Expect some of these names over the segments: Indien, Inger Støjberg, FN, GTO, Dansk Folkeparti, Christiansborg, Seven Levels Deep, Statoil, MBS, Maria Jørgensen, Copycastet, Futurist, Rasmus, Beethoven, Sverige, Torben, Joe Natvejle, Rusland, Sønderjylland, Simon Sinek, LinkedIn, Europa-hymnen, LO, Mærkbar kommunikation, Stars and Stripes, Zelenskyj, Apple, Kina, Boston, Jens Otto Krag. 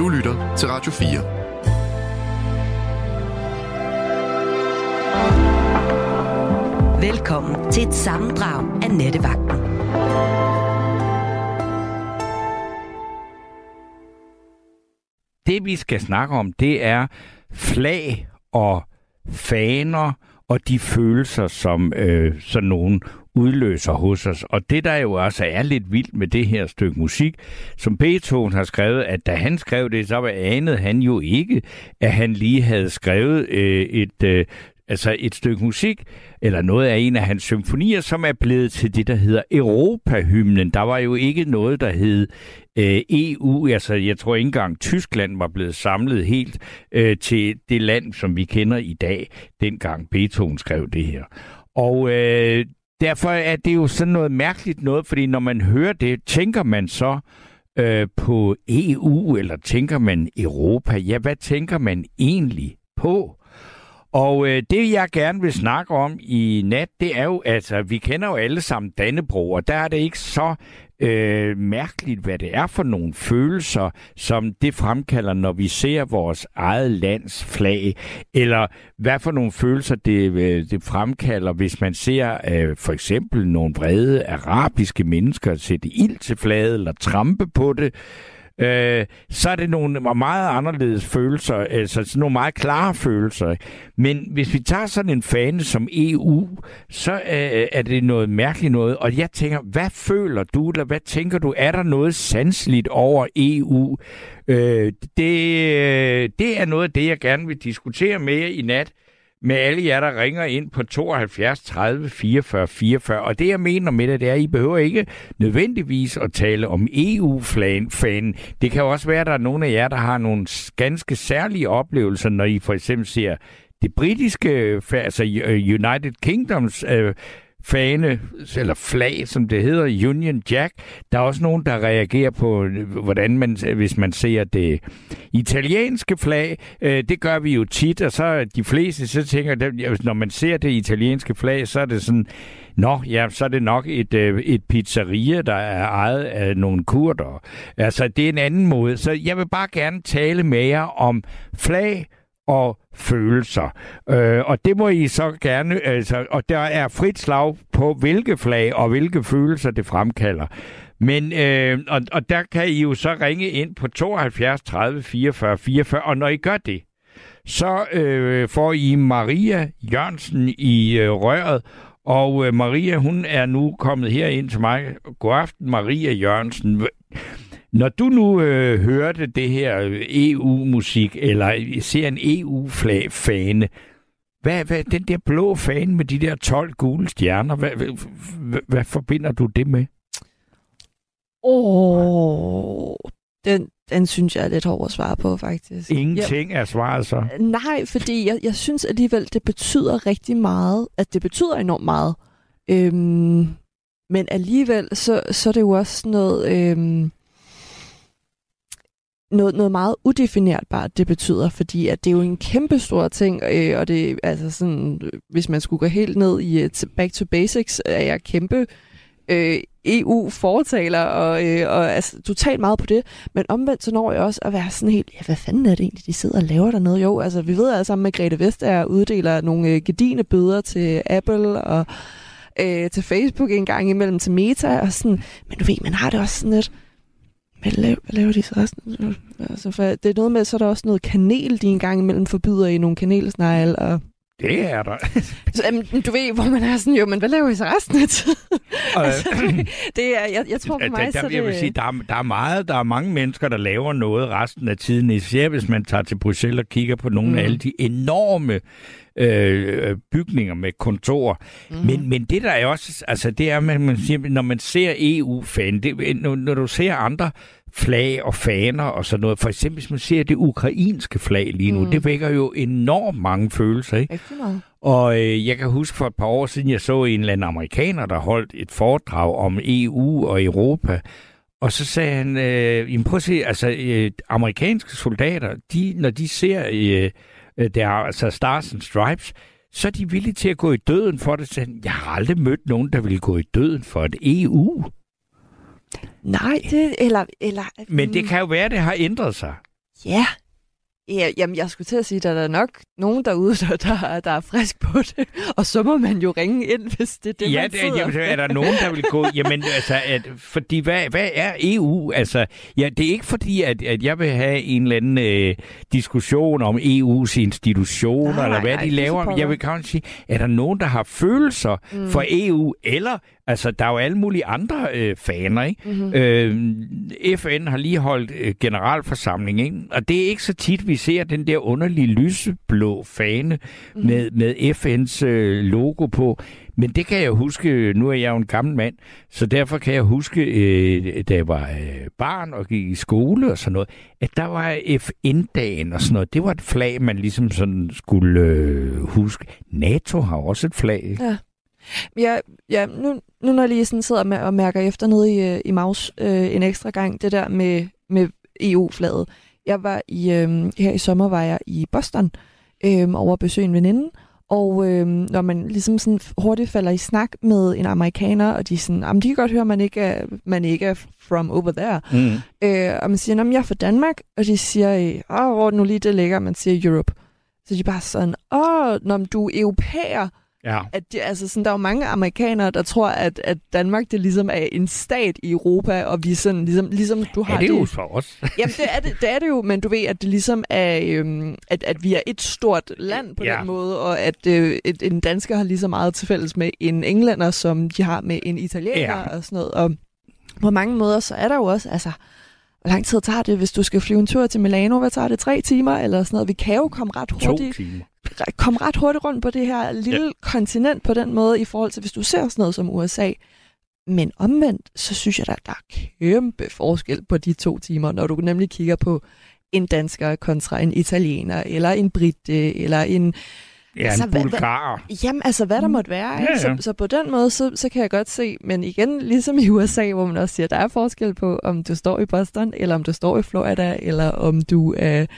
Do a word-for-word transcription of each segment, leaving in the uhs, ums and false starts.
Du lytter til Radio fire. Velkommen til et sammendrag af Nettevagten. Det vi skal snakke om, det er flag og faner og de følelser, som øh, sådan nogen udløser hos os. Og det, der jo også er lidt vildt med det her stykke musik, som Beethoven har skrevet, at da han skrev det, så anede han jo ikke, at han lige havde skrevet øh, et, øh, altså et stykke musik, eller noget af en af hans symfonier, som er blevet til det, der hedder Europa-hymnen. Der var jo ikke noget, der hed øh, E U. Altså, jeg tror ikke engang Tyskland var blevet samlet helt øh, til det land, som vi kender i dag, dengang Beethoven skrev det her. Og øh, derfor er det jo sådan noget mærkeligt noget, fordi når man hører det, tænker man så øh, på E U, eller tænker man Europa? Ja, hvad tænker man egentlig på? Og øh, det, jeg gerne vil snakke om i nat, det er jo, altså, vi kender jo alle sammen Dannebrog, og der er det ikke så øh, mærkeligt, hvad det er for nogle følelser, som det fremkalder, når vi ser vores eget lands flag, eller hvad for nogle følelser det, øh, det fremkalder, hvis man ser øh, for eksempel nogle vrede arabiske mennesker sætte ild til flaget eller trampe på det. Øh, så er det nogle meget anderledes følelser, altså nogle meget klare følelser. Men hvis vi tager sådan en fane som E U, så øh, er det noget mærkeligt noget. Og jeg tænker, hvad føler du, eller hvad tænker du? Er der noget sanseligt over E U? Øh, det, det er noget af det, jeg gerne vil diskutere med jer i nat, med alle jer, der ringer ind på tooghalvfjerds tredive fireogfyrre fireogfyrre. Og det, jeg mener med det, det er, at I behøver ikke nødvendigvis at tale om E U-fanen. Det kan også være, at der er nogle af jer, der har nogle ganske særlige oplevelser, når I for eksempel ser det britiske, altså United Kingdoms øh, fane, eller flag, som det hedder, Union Jack. Der er også nogen, der reagerer på, hvordan man, hvis man ser det italienske flag. Det gør vi jo tit, og så de fleste, så tænker de, når man ser det italienske flag, så er det sådan, nå, ja, så er det nok et, et pizzeria, der er ejet af nogle kurder. Altså, det er en anden måde. Så jeg vil bare gerne tale mere om flag og følelser. Øh, og det må I så gerne, altså, og der er frit slag på, hvilke flag og hvilke følelser det fremkalder. Men, øh, og, og der kan I jo så ringe ind på tooghalvfjerds tredive fireogfyrre fireogfyrre, og når I gør det, så øh, får I Maria Jørgensen i øh, røret, og øh, Maria, hun er nu kommet herind til mig. God aften, Maria Jørgensen. Når du nu øh, hørte det her E U-musik, eller ser en E U-fane, hvad, hvad den der blå fane med de der tolv gule stjerner, hvad, hvad, hvad, hvad forbinder du det med? Åh, oh, den, den synes jeg er lidt hård at svare på, faktisk. Ingenting er svaret så? Nej, fordi jeg, jeg synes alligevel, det betyder rigtig meget, at det betyder enormt meget. Øhm, men alligevel, så, så er det jo også noget... Øhm, Noget, noget meget udefinerbart, det betyder, fordi at det er jo en kæmpe stor ting, øh, og det altså sådan, hvis man skulle gå helt ned i uh, back to basics, er jeg kæmpe øh, E U-fortaler, og, øh, og altså totalt meget på det, men omvendt så når jeg også at være sådan helt, ja, hvad fanden er det egentlig, de sidder og laver dernede? Jo, altså vi ved altså, at Grete Vestager uddeler nogle øh, gedigne bøder til Apple, og øh, til Facebook en gang imellem, til Meta, og sådan, men du ved, man har det også sådan lidt, Hvad laver, hvad laver de så resten? Altså, for det er noget med, så er der også noget kanel, de en gang imellem forbyder i nogle kanelsnegle. Og... Det er der. Så, jamen, du ved, hvor man er sådan, jo, men hvad laver I så resten af tiden? Øh, altså, det er, jeg, jeg tror på mig, der, så det... Jeg vil sige, der er, der er meget, der er mange mennesker, der laver noget resten af tiden. Især hvis man tager til Bruxelles og kigger på nogle mm. af alle de enorme øh, bygninger med kontorer. Mm. Men, men det der er også, altså det er, man, man siger, når man ser E U-fan, det, når, når du ser andre flag og faner og sådan noget. For eksempel, hvis man ser det ukrainske flag lige nu, mm. det vækker jo enormt mange følelser, ikke? Rigtig meget. Og øh, jeg kan huske for et par år siden, jeg så en eller anden amerikaner, der holdt et foredrag om E U og Europa. Og så sagde han, øh, prøv at se, altså øh, amerikanske soldater, de, når de ser øh, der, altså Stars and Stripes, så er de villige til at gå i døden for det. Så han, jeg har aldrig mødt nogen, der ville gå i døden for et E U. Nej, det, eller, eller... Men det kan jo være, det har ændret sig. Ja. Ja, jamen, jeg skulle til at sige, at der er nok nogen derude, der, der, der er frisk på det. Og så må man jo ringe ind, hvis det er det, ja, man sidder. Ja, er, er der nogen, der vil gå... Jamen, altså, at, fordi hvad, hvad er E U? Altså, ja, det er ikke fordi, at, at jeg vil have en eller anden øh, diskussion om E U's institutioner, nej, eller hvad nej, de laver. Men jeg vil gerne sige, er der nogen, der har følelser mm. for E U, eller... Altså, der er jo alle mulige andre øh, faner, ikke? Mm-hmm. Øh, F N har lige holdt øh, generalforsamling, ikke? Og det er ikke så tit, vi ser den der underlige lyseblå fane mm-hmm. med, med F N's øh, logo på. Men det kan jeg huske, nu er jeg jo en gammel mand, så derfor kan jeg huske, øh, da jeg var øh, barn og gik i skole og sådan noget, at der var F N-dagen og sådan noget. Det var et flag, man ligesom sådan skulle øh, huske. NATO har også et flag, ikke? Ja. Ja, ja nu, nu når jeg lige sådan sidder med og mærker efter nede i, i Maus øh, en ekstra gang, det der med, med E U-flaget. Jeg var i, øh, her i sommer var jeg i Boston øh, over at besøge en veninde, og øh, når man ligesom sådan hurtigt falder i snak med en amerikaner, og de sådan, jamen de kan godt høre, man ikke er, man ikke er from over there. Mm. Øh, og man siger, jamen jeg er fra Danmark, og de siger, åh, hvor nu lige det ligger, man siger Europe. Så de bare sådan, åh, når du er europæer. Ja. At de, altså sådan, der er jo mange amerikanere, der tror, at, at Danmark det ligesom er en stat i Europa, og vi sådan, ligesom, ligesom du har det... Ja, det er det jo for os. Jamen, det er det, det er det jo, men du ved, at det ligesom er, øhm, at, at vi er et stort land på ja. Den måde, og at øh, et, en dansker har lige så meget til fælles med en englænder, som de har med en italiener ja. Og sådan noget. Og på mange måder, så er der jo også, altså... Hvor lang tid tager det, hvis du skal flyve en tur til Milano? Hvad tager det? Tre timer eller sådan noget? Vi kan jo komme ret hurtigt, komme ret hurtigt rundt på det her lille yep. kontinent på den måde, i forhold til, hvis du ser sådan noget som U S A. Men omvendt, så synes jeg, der, der er kæmpe forskel på de to timer, når du nemlig kigger på en dansker kontra en italiener, eller en brite, eller en... Ja, altså, en bulgarer. Jamen, altså, hvad der måtte være. Ja, ja. Så, så på den måde, så, så kan jeg godt se, men igen, ligesom i U S A, hvor man også siger, der er forskel på, om du står i Boston, eller om du står i Florida, eller om du er øh,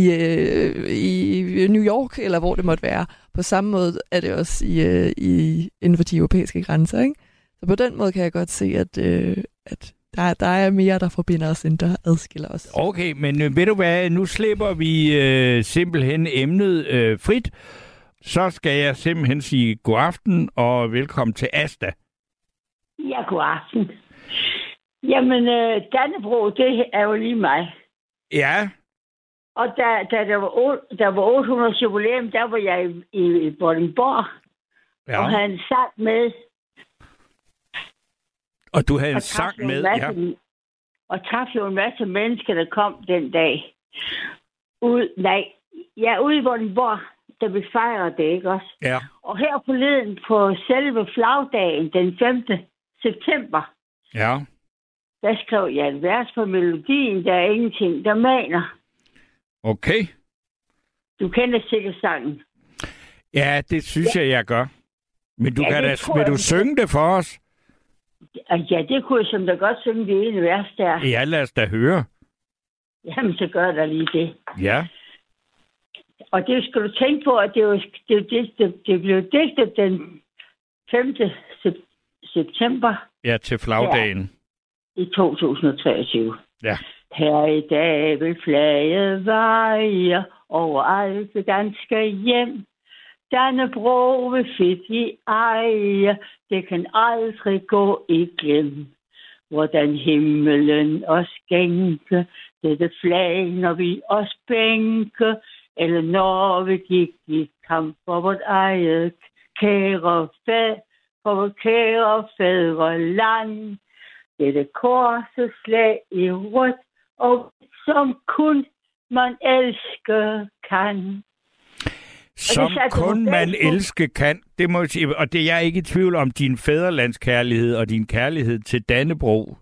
i, øh, i New York, eller hvor det måtte være. På samme måde er det også i, øh, i, inden for de europæiske grænser, ikke? Så på den måde kan jeg godt se, at... Øh, at Der, der er mere, der forbinder os, end der adskiller os. Okay, men ved du hvad, nu slipper vi øh, simpelthen emnet øh, frit. Så skal jeg simpelthen sige god aften og velkommen til Asta. Ja, god aften. Jamen, øh, Dannebrog, det er jo lige mig. Ja. Og da, da der var, der var otte hundrede jubilæum, der var jeg i, i, i Bollingborg, ja. Og han sang med... Og du havde en sang med, en masse, ja. Og træffede jo en masse mennesker, der kom den dag. Ude, nej, ja, ude i Bollingborg, der vi fejrer det, ikke også? Ja. Og her forleden på selve flagdagen, den femte september, ja. Der skrev jeg et vers på melodien, der er ingenting, der maner. Okay. Du kender sikkert sangen. Ja, det synes ja. jeg, jeg gør. Men du ja, kan da, tror, vil du synge det for os? Ja, det kunne jeg som da godt synge det ene vers der. Ja, lad os da høre. Jamen, så gør der lige det. Ja. Og det skal du tænke på, at det, var, det, det, det blev digtet den femte september. Ja, til flagdagen. I to tusind treogtyve. Ja. Her i dag vil flaget veje over alt det danske hjem. Dannebrog vil fedt i eje, det kan aldrig gå i glem. Hvordan himmelen os skænke, dette flag, når vi os bænke, eller når vi gik i kamp for vort eget kære fæd, for vort kære fædreland. Dette korsets slag i rødt, og som kun man elsker kan. Som kun man elske kan. Det må jeg sige. Og det er jeg ikke i tvivl om, din fædrelandskærlighed og din kærlighed til Dannebrog.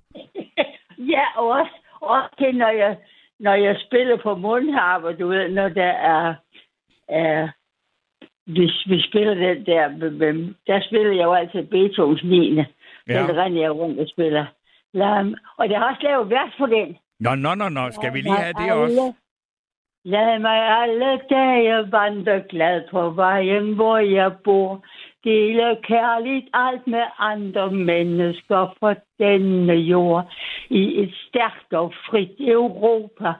Ja, og også, også når, jeg, når jeg spiller på mundharper, du ved, når der er... er hvis vi spiller den der... Der spiller jeg jo altid Beethovens niende. Ja. Den render jeg rundt og spiller. Og jeg har også lavet vers på den. Nå, nå, nå, nå. Skal vi lige have det også? Lad mig alle dage vandre glad på vejen, hvor jeg bor. Dele kærligt alt med andre mennesker fra denne jord. I et stærkt og frit Europa,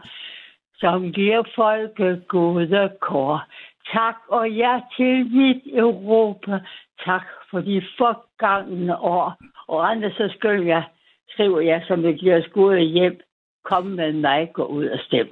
som giver folket gode kår. Tak og ja til mit Europa. Tak for de forgangne år. Og andre så skriver jeg, skriver jeg, som det giver os gode hjem. Kom med mig, gå ud og stem.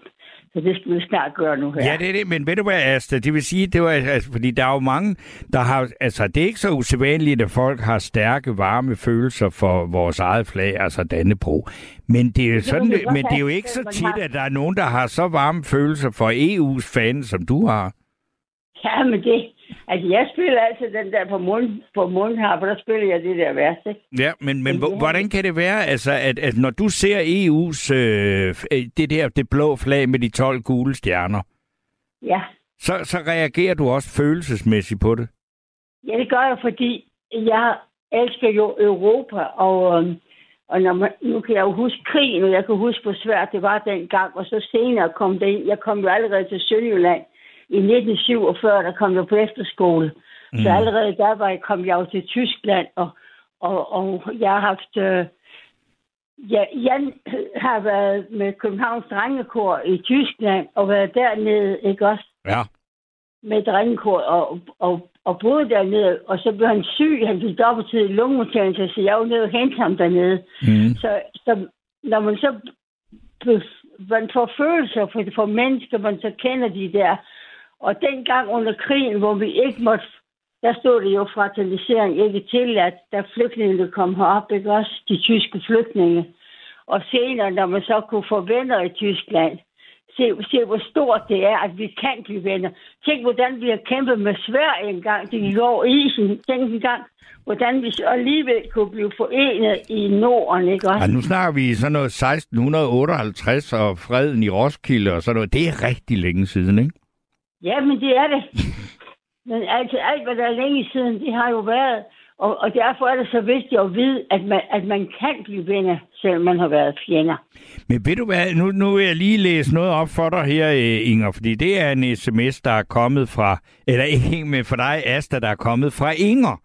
Så det skal vi snart gøre nu her. Ja, det er det, men ved du hvad, Asta, det vil sige, det var, altså, fordi der er jo mange, der har, altså det er ikke så usædvanligt, at folk har stærke, varme følelser for vores eget flag, altså Dannebrog. Men det er jo, sådan, det, men det er jo ikke så tit, at der er nogen, der har så varme følelser for E U's fane, som du har. Ja, men det, altså jeg spiller altså den der på munden, på munden her, for der spiller jeg det der vers, ikke? Ja, men, men hvordan kan det være, altså, at, at når du ser E U's, øh, det der, det blå flag med de tolv gule stjerner, ja. så, så reagerer du også følelsesmæssigt på det? Ja, det gør jeg, fordi jeg elsker jo Europa, og, og når man, nu kan jeg jo huske krigen, og jeg kan huske, hvor svært det var dengang, og så senere kom det, jeg kom jo allerede til Sønderjylland, i nitten syvogfyrre, der kom jeg på efterskole. Mm. Så allerede der var jeg, kom jeg jo til Tyskland, og, og, og jeg har haft... Øh, ja, jeg har været med Københavns Drengekor i Tyskland, og været dernede, ikke også? Ja. Med drengekor, og, og, og boede dernede, og så blev han syg, han blev dobbelttidig lungemotagelse, så jeg var nede og hente ham dernede. Mm. Så, så når man så... Man får følelser for, for mennesker, man så kender de der... Og dengang under krigen, hvor vi ikke måtte... Der stod det jo fraternisering ikke tilladt, da flygtningene kom herop, ikke også? De tyske flygtninge. Og senere, når man så kunne få venner i Tyskland, se, se hvor stort det er, at vi kan blive venner. Tænk, hvordan vi har kæmpet med Sverige engang. Det gik over isen. Tænk engang, hvordan vi så alligevel kunne blive forenet i Norden, ikke også? Ja, nu snakker vi sådan noget seksten otteoghalvtreds og freden i Roskilde og sådan noget. Det er rigtig længe siden, ikke? Ja, men det er det. Men altså, alt, hvad der er længe siden, det har jo været. Og, og derfor er det så vigtigt at vide, at man, at man kan blive venner, selvom man har været fjender. Men ved du hvad, nu, nu vil jeg lige læse noget op for dig her, Inger, fordi det er en sms, der er kommet fra, eller ikke, men for dig, Asta, der er kommet fra Inger.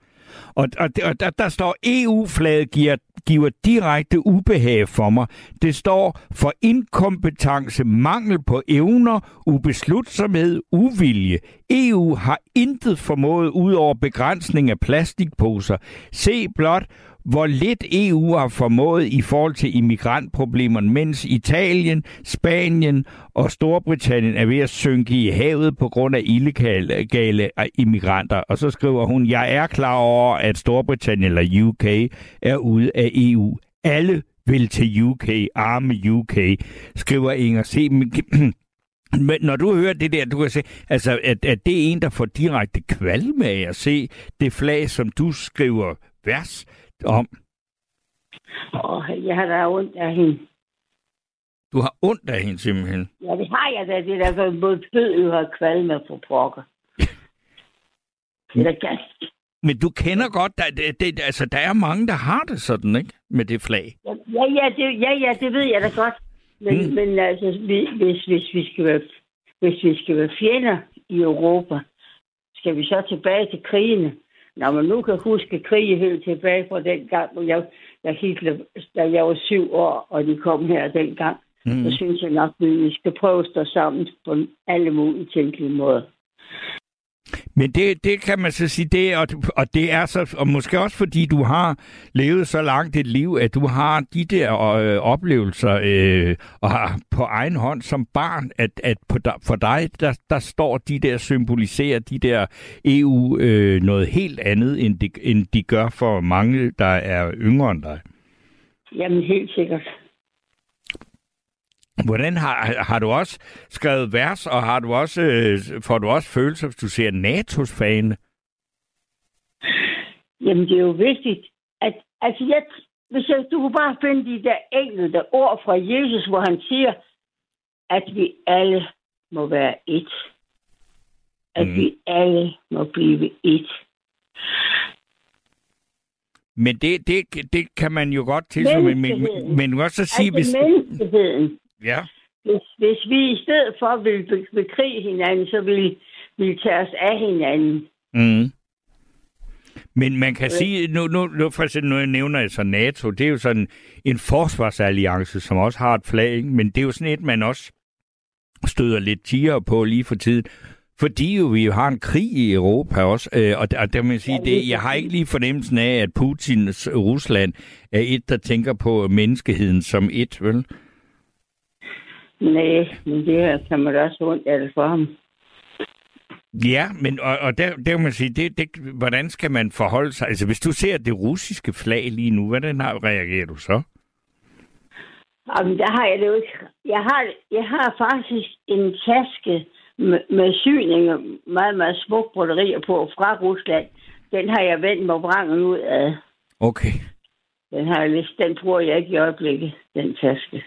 Og, og, og der, der står, E U-flaget giver, giver direkte ubehag for mig. Det står for inkompetence, mangel på evner, ubeslutsomhed, uvilje. E U har intet formået ud over begrænsning af plastikposer. Se blot, hvor lidt E U har formået i forhold til immigrantproblemerne, mens Italien, Spanien og Storbritannien er ved at synke i havet på grund af illegale immigranter. Og så skriver hun, jeg er klar over, at Storbritannien eller U K er ude af E U. Alle vil til U K, arme U K, skriver Inger. Se, men når du hører det der, du kan se, altså, at, at det er en, der får direkte kvalme af at se det flag, som du skriver vers om. Åh, oh, jeg har da ondt af hende. Du har ondt af hende simpelthen? Ja, det har jeg da. Det er da både død og kvalme på pokker. Det er gas. Men du kender godt, der, det, det, altså der er mange, der har det sådan, ikke? Med det flag. Ja, ja, det, ja, ja, det ved jeg da godt. Men, mm. men altså, hvis, hvis, vi skal være, hvis vi skal være fjender i Europa, skal vi så tilbage til krigene. Når man nu kan huske krig helt tilbage fra dengang, hvor jeg, jeg Hitler, da jeg var syv år, og de kom her dengang, mm. så synes jeg nok, at vi skal prøve at stå sammen på alle mulige tænkelige måder. Men det, det kan man så sige, det, og, og det er så, og måske også fordi du har levet så langt et liv, at du har de der øh, oplevelser øh, og har på egen hånd som barn, at, at på, for dig, der, der står de der, symboliserer de der E U øh, noget helt andet, end de, end de gør for mange, der er yngre end dig. Jamen helt sikkert. Hvordan har, har du også skrevet vers, og har du også, øh, får du også følelser, hvis du ser N A T O's fane? Jamen, det er jo vigtigt. At, altså, jeg, hvis jeg, du kunne bare finde de der enkelte ord fra Jesus, hvor han siger, at vi alle må være et. At mm. vi alle må blive et. Men det, det, det kan man jo godt til. Men, men, men også at sige, altså, hvis... Ja. Hvis, hvis vi i stedet for ville bekrige hinanden, så ville vi tage os af hinanden. Mm. Men man kan ja. sige, nu, nu, nu for eksempel, nu jeg nævner jeg så NATO, det er jo sådan en forsvarsalliance, som også har et flag, ikke? Men det er jo sådan et, man også støder lidt tiere på lige for tiden, fordi jo vi har en krig i Europa også, øh, og, og der må jeg sige, det, jeg har ikke lige fornemmelsen af, at Putins Rusland er et, der tænker på menneskeheden som et, vel? Nej, men det her kan man da også ondt af det for ham. Ja, men og, og der, der må man sige, det, det, hvordan skal man forholde sig? Altså, hvis du ser det russiske flag lige nu, hvordan har, reagerer du så? Jamen, der har jeg det jo ikke. Jeg har, jeg har faktisk en taske med, med syninger, meget, meget smuk broderier på fra Rusland. Den har jeg vendt mig vrangen ud af. Okay. Den har jeg lidt, den bruger jeg ikke i øjeblikket, den taske.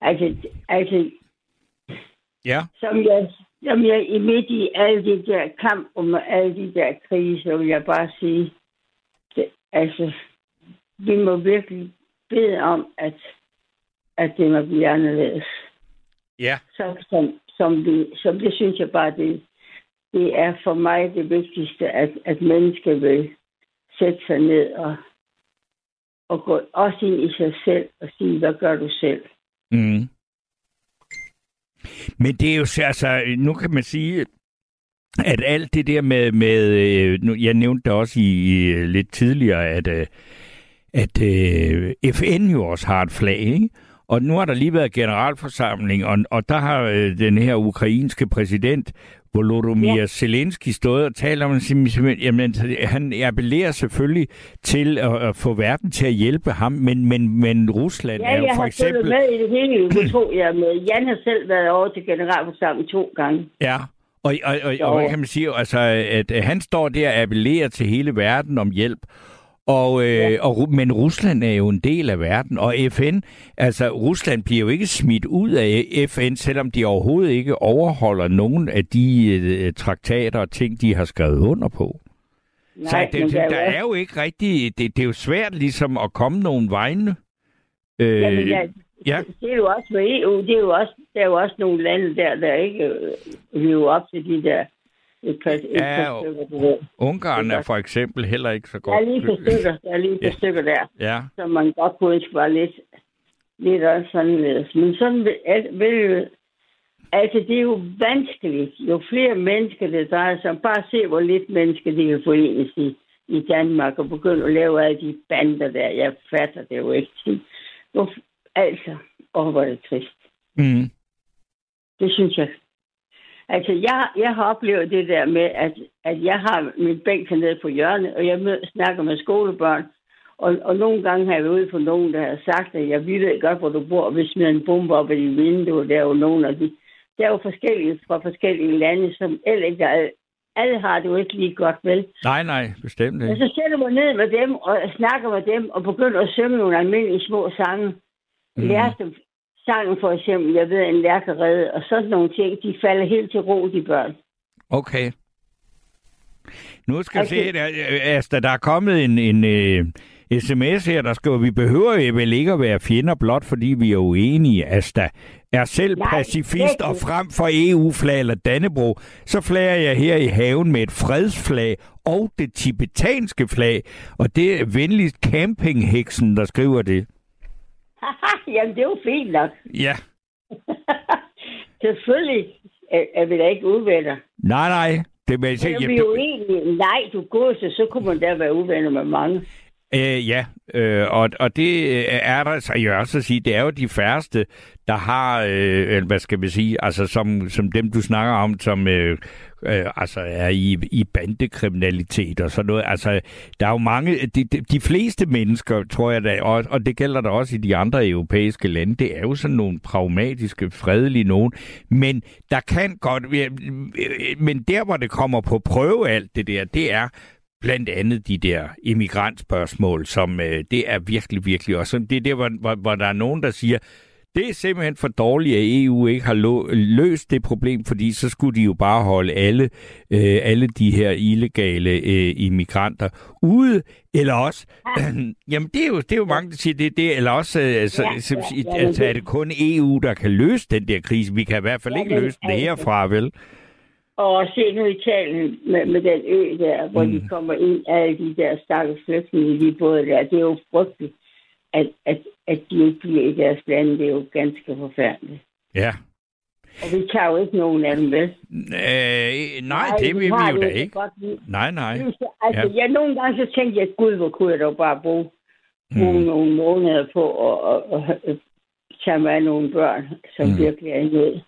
Altså, altså ja. Som jeg, som jeg i midt i alle de der kamp og alle de der krige, så vil jeg bare sige, det, altså, vi må virkelig bede om, at, at det må blive anderledes. Ja. Så, som, som, vi, som det synes jeg bare, det, det er for mig det vigtigste, at, at mennesker vil sætte sig ned og, og gå også ind i sig selv og sige, hvad gør du selv? Mm. Men det er jo altså, nu kan man sige, at alt det der med, med nu, jeg nævnte det også i, i lidt tidligere, at, at, at F N jo også har et flag, ikke? Og nu har der lige været generalforsamling, og, og der har den her ukrainske præsident, Volodymyr ja. Zelenskyj, stået og talt om, jamen, han appellerer selvfølgelig til at, at få verden til at hjælpe ham, men, men, men Rusland ja, er jo for eksempel... Ja, jeg har med i det hele, jeg tror, jeg med. Jan har selv været over til generalforsamlingen to gange. Ja, og, og, og, og hvad kan man sige, altså, at han står der og appellerer til hele verden om hjælp. Og, øh, ja. og, men Rusland er jo en del af verden, og F N, altså Rusland bliver jo ikke smidt ud af F N, selvom de overhovedet ikke overholder nogen af de øh, traktater og ting, de har skrevet under på. Nej, så det, det, der, der er jo ikke rigtig, det, det er jo svært ligesom at komme nogen vegne. Øh, ja, men jeg, ja. Det er jo også med E U, det er jo også, der er jo også nogle lande der, der ikke lever op til de der. Et pas, et ja, Ungarn er for eksempel heller ikke så godt. Der er lige et stykker, der, er lige ja. stykker der ja. som man godt kunne ønske var lidt, lidt også sådan. Men sådan vil, vil... Altså, det er jo vanskeligt. Jo flere mennesker, det drejer sig om. Bare se, hvor lidt mennesker, de kan forenes i, i Danmark og begynde at lave alle de bander der. Jeg fatter det jo ikke. Jo, altså, åh, hvor er det trist. Mm. Det synes jeg. Altså, jeg, jeg har oplevet det der med, at, at jeg har min bænk nede på hjørnet, og jeg mød, snakker med skolebørn, og, og nogle gange har jeg været ude for nogen, der har sagt, at jeg ved godt, hvor du bor, og vi smider en bombe op i de vinduer, der er jo nogen af de... Der er jo forskellige fra forskellige lande, som ikke alle, alle har det jo ikke lige godt, vel? Nej, nej, bestemt ikke. Og så sætter man ned med dem, og snakker med dem, og begynder at synge nogle almindelige små sange. Mm. Lærer dem... Sangen for eksempel, jeg ved, en lærkerede og sådan nogle ting, de falder helt til ro, de børn. Okay. Nu skal okay. vi se, at altså, der er kommet en, en uh, sms her, der skriver, vi behøver vel ikke at være fjender blot, fordi vi er uenige. Altså, er selv Nej, pacifist og frem for E U-flag eller Dannebrog, så flager jeg her i haven med et fredsflag og det tibetanske flag. Og det er venligst campingheksen, der skriver det. Jamen, det er jo fint nok. Ja. Selvfølgelig er, er vi da ikke uvenner. Nej, nej. Det er, så, jamen, vi er jo egentlig... Nej, du går så, så kunne man da være uvenner med mange. Øh, ja, øh, og, og det er der, så jeg også at sige, det er jo de færreste, der har, øh, hvad skal vi sige, altså som, som dem, du snakker om, som øh, øh, altså er i, i bandekriminalitet og sådan noget. Altså, der er jo mange, de, de, de fleste mennesker, tror jeg da, og, og det gælder der også i de andre europæiske lande, det er jo sådan nogle pragmatiske, fredelige nogen, men der kan godt, men der, hvor det kommer på prøve alt det der, det er, blandt andet de der immigrantspørgsmål, som øh, det er virkelig, virkelig også. Det er der, hvor, hvor, hvor der er nogen, der siger, det er simpelthen for dårligt, at E U ikke har lo- løst det problem, fordi så skulle de jo bare holde alle, øh, alle de her illegale øh, immigranter ude, eller også, øh, jamen det er, jo, det er jo mange, der siger det, det eller også, øh, så, ja, så, ja, ja, altså, er det kun E U, der kan løse den der krise. Vi kan i hvert fald ja, ikke det, løse det herfra, vel? Og se nu Italien med, med den ø der, hvor mm. de kommer ind, alle de der stakkels flygtninge, de både der, det er jo frygteligt. at, at, at de ikke bliver i deres lande. Det er jo ganske forfærdeligt. Ja. Og vi tager jo ikke nogen af dem, vel? Øh, nej, nej, det vil vi, vi jo da ikke. Godt. Nej, nej. Altså, ja. jeg, nogle gange så tænkte jeg, gud, hvor kunne jeg da bare bruge hmm. nogle måneder på at, at, at tage med nogle børn, som hmm. virkelig er imod.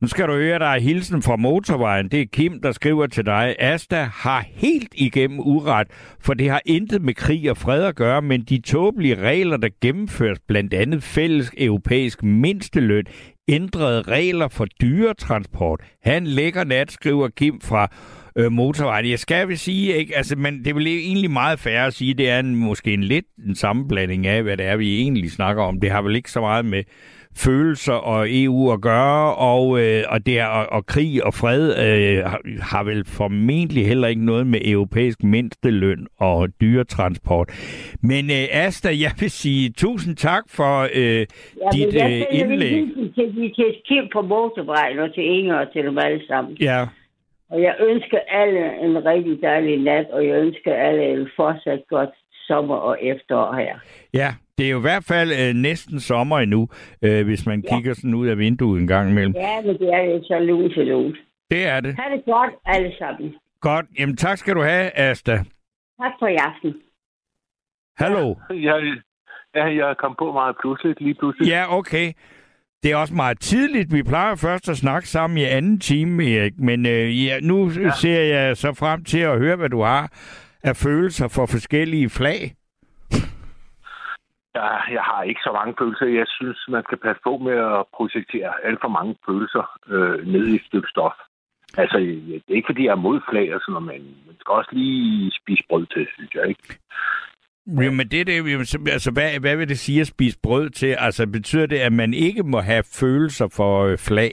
Nu skal du høre dig hilsen fra motorvejen. Det er Kim, der skriver til dig. Asta har helt igennem uret, for det har intet med krig og fred at gøre, men de tåbelige regler, der gennemføres, blandt andet fælles europæisk mindsteløn, ændrede regler for dyretransport. Han lægger nat, skriver Kim fra øh, motorvejen. Jeg skal vel sige, ikke? Altså, men det er vel egentlig meget fair at sige, det er en, måske en lidt en sammenblanding af, hvad det er, vi egentlig snakker om. Det har vel ikke så meget med følelser og E U at gøre, og, øh, og, der, og, og krig og fred øh, har vel formentlig heller ikke noget med europæisk mindsteløn og dyretransport. Men øh, Asta, jeg vil sige tusind tak for øh, ja, dit jeg øh, indlæg. Jeg vil til, til Kim på motorvejen og til Inger og til dem alle sammen. Ja. Og jeg ønsker alle en rigtig dejlig nat, og jeg ønsker alle en fortsat godt sommer og efterår her. Ja. Det er jo i hvert fald øh, næsten sommer endnu, øh, hvis man ja. kigger sådan ud af vinduet en gang imellem. Ja, men det er jo så lunt til lunt. Det er det. Ha' det godt, alle sammen. Godt. Jamen tak skal du have, Asta. Tak for i aften. Hallo. Ja, jeg, jeg, jeg kom på meget pludseligt, lige pludselig. Ja, okay. Det er også meget tidligt. Vi plejer først at snakke sammen i anden time, Erik. Men øh, ja, nu ja. ser jeg så frem til at høre, hvad du har af følelser for forskellige flag. Ja, jeg har ikke så mange følelser. Jeg synes, man skal passe på med at projektere alt for mange følelser øh, ned i et stykke stof. Altså, det er ikke fordi, jeg er modflag og sådan noget, men man skal også lige spise brød til, synes jeg, ikke? Jo, men det er det, altså, hvad, hvad vil det sige at spise brød til? Altså, betyder det, at man ikke må have følelser for øh, flag?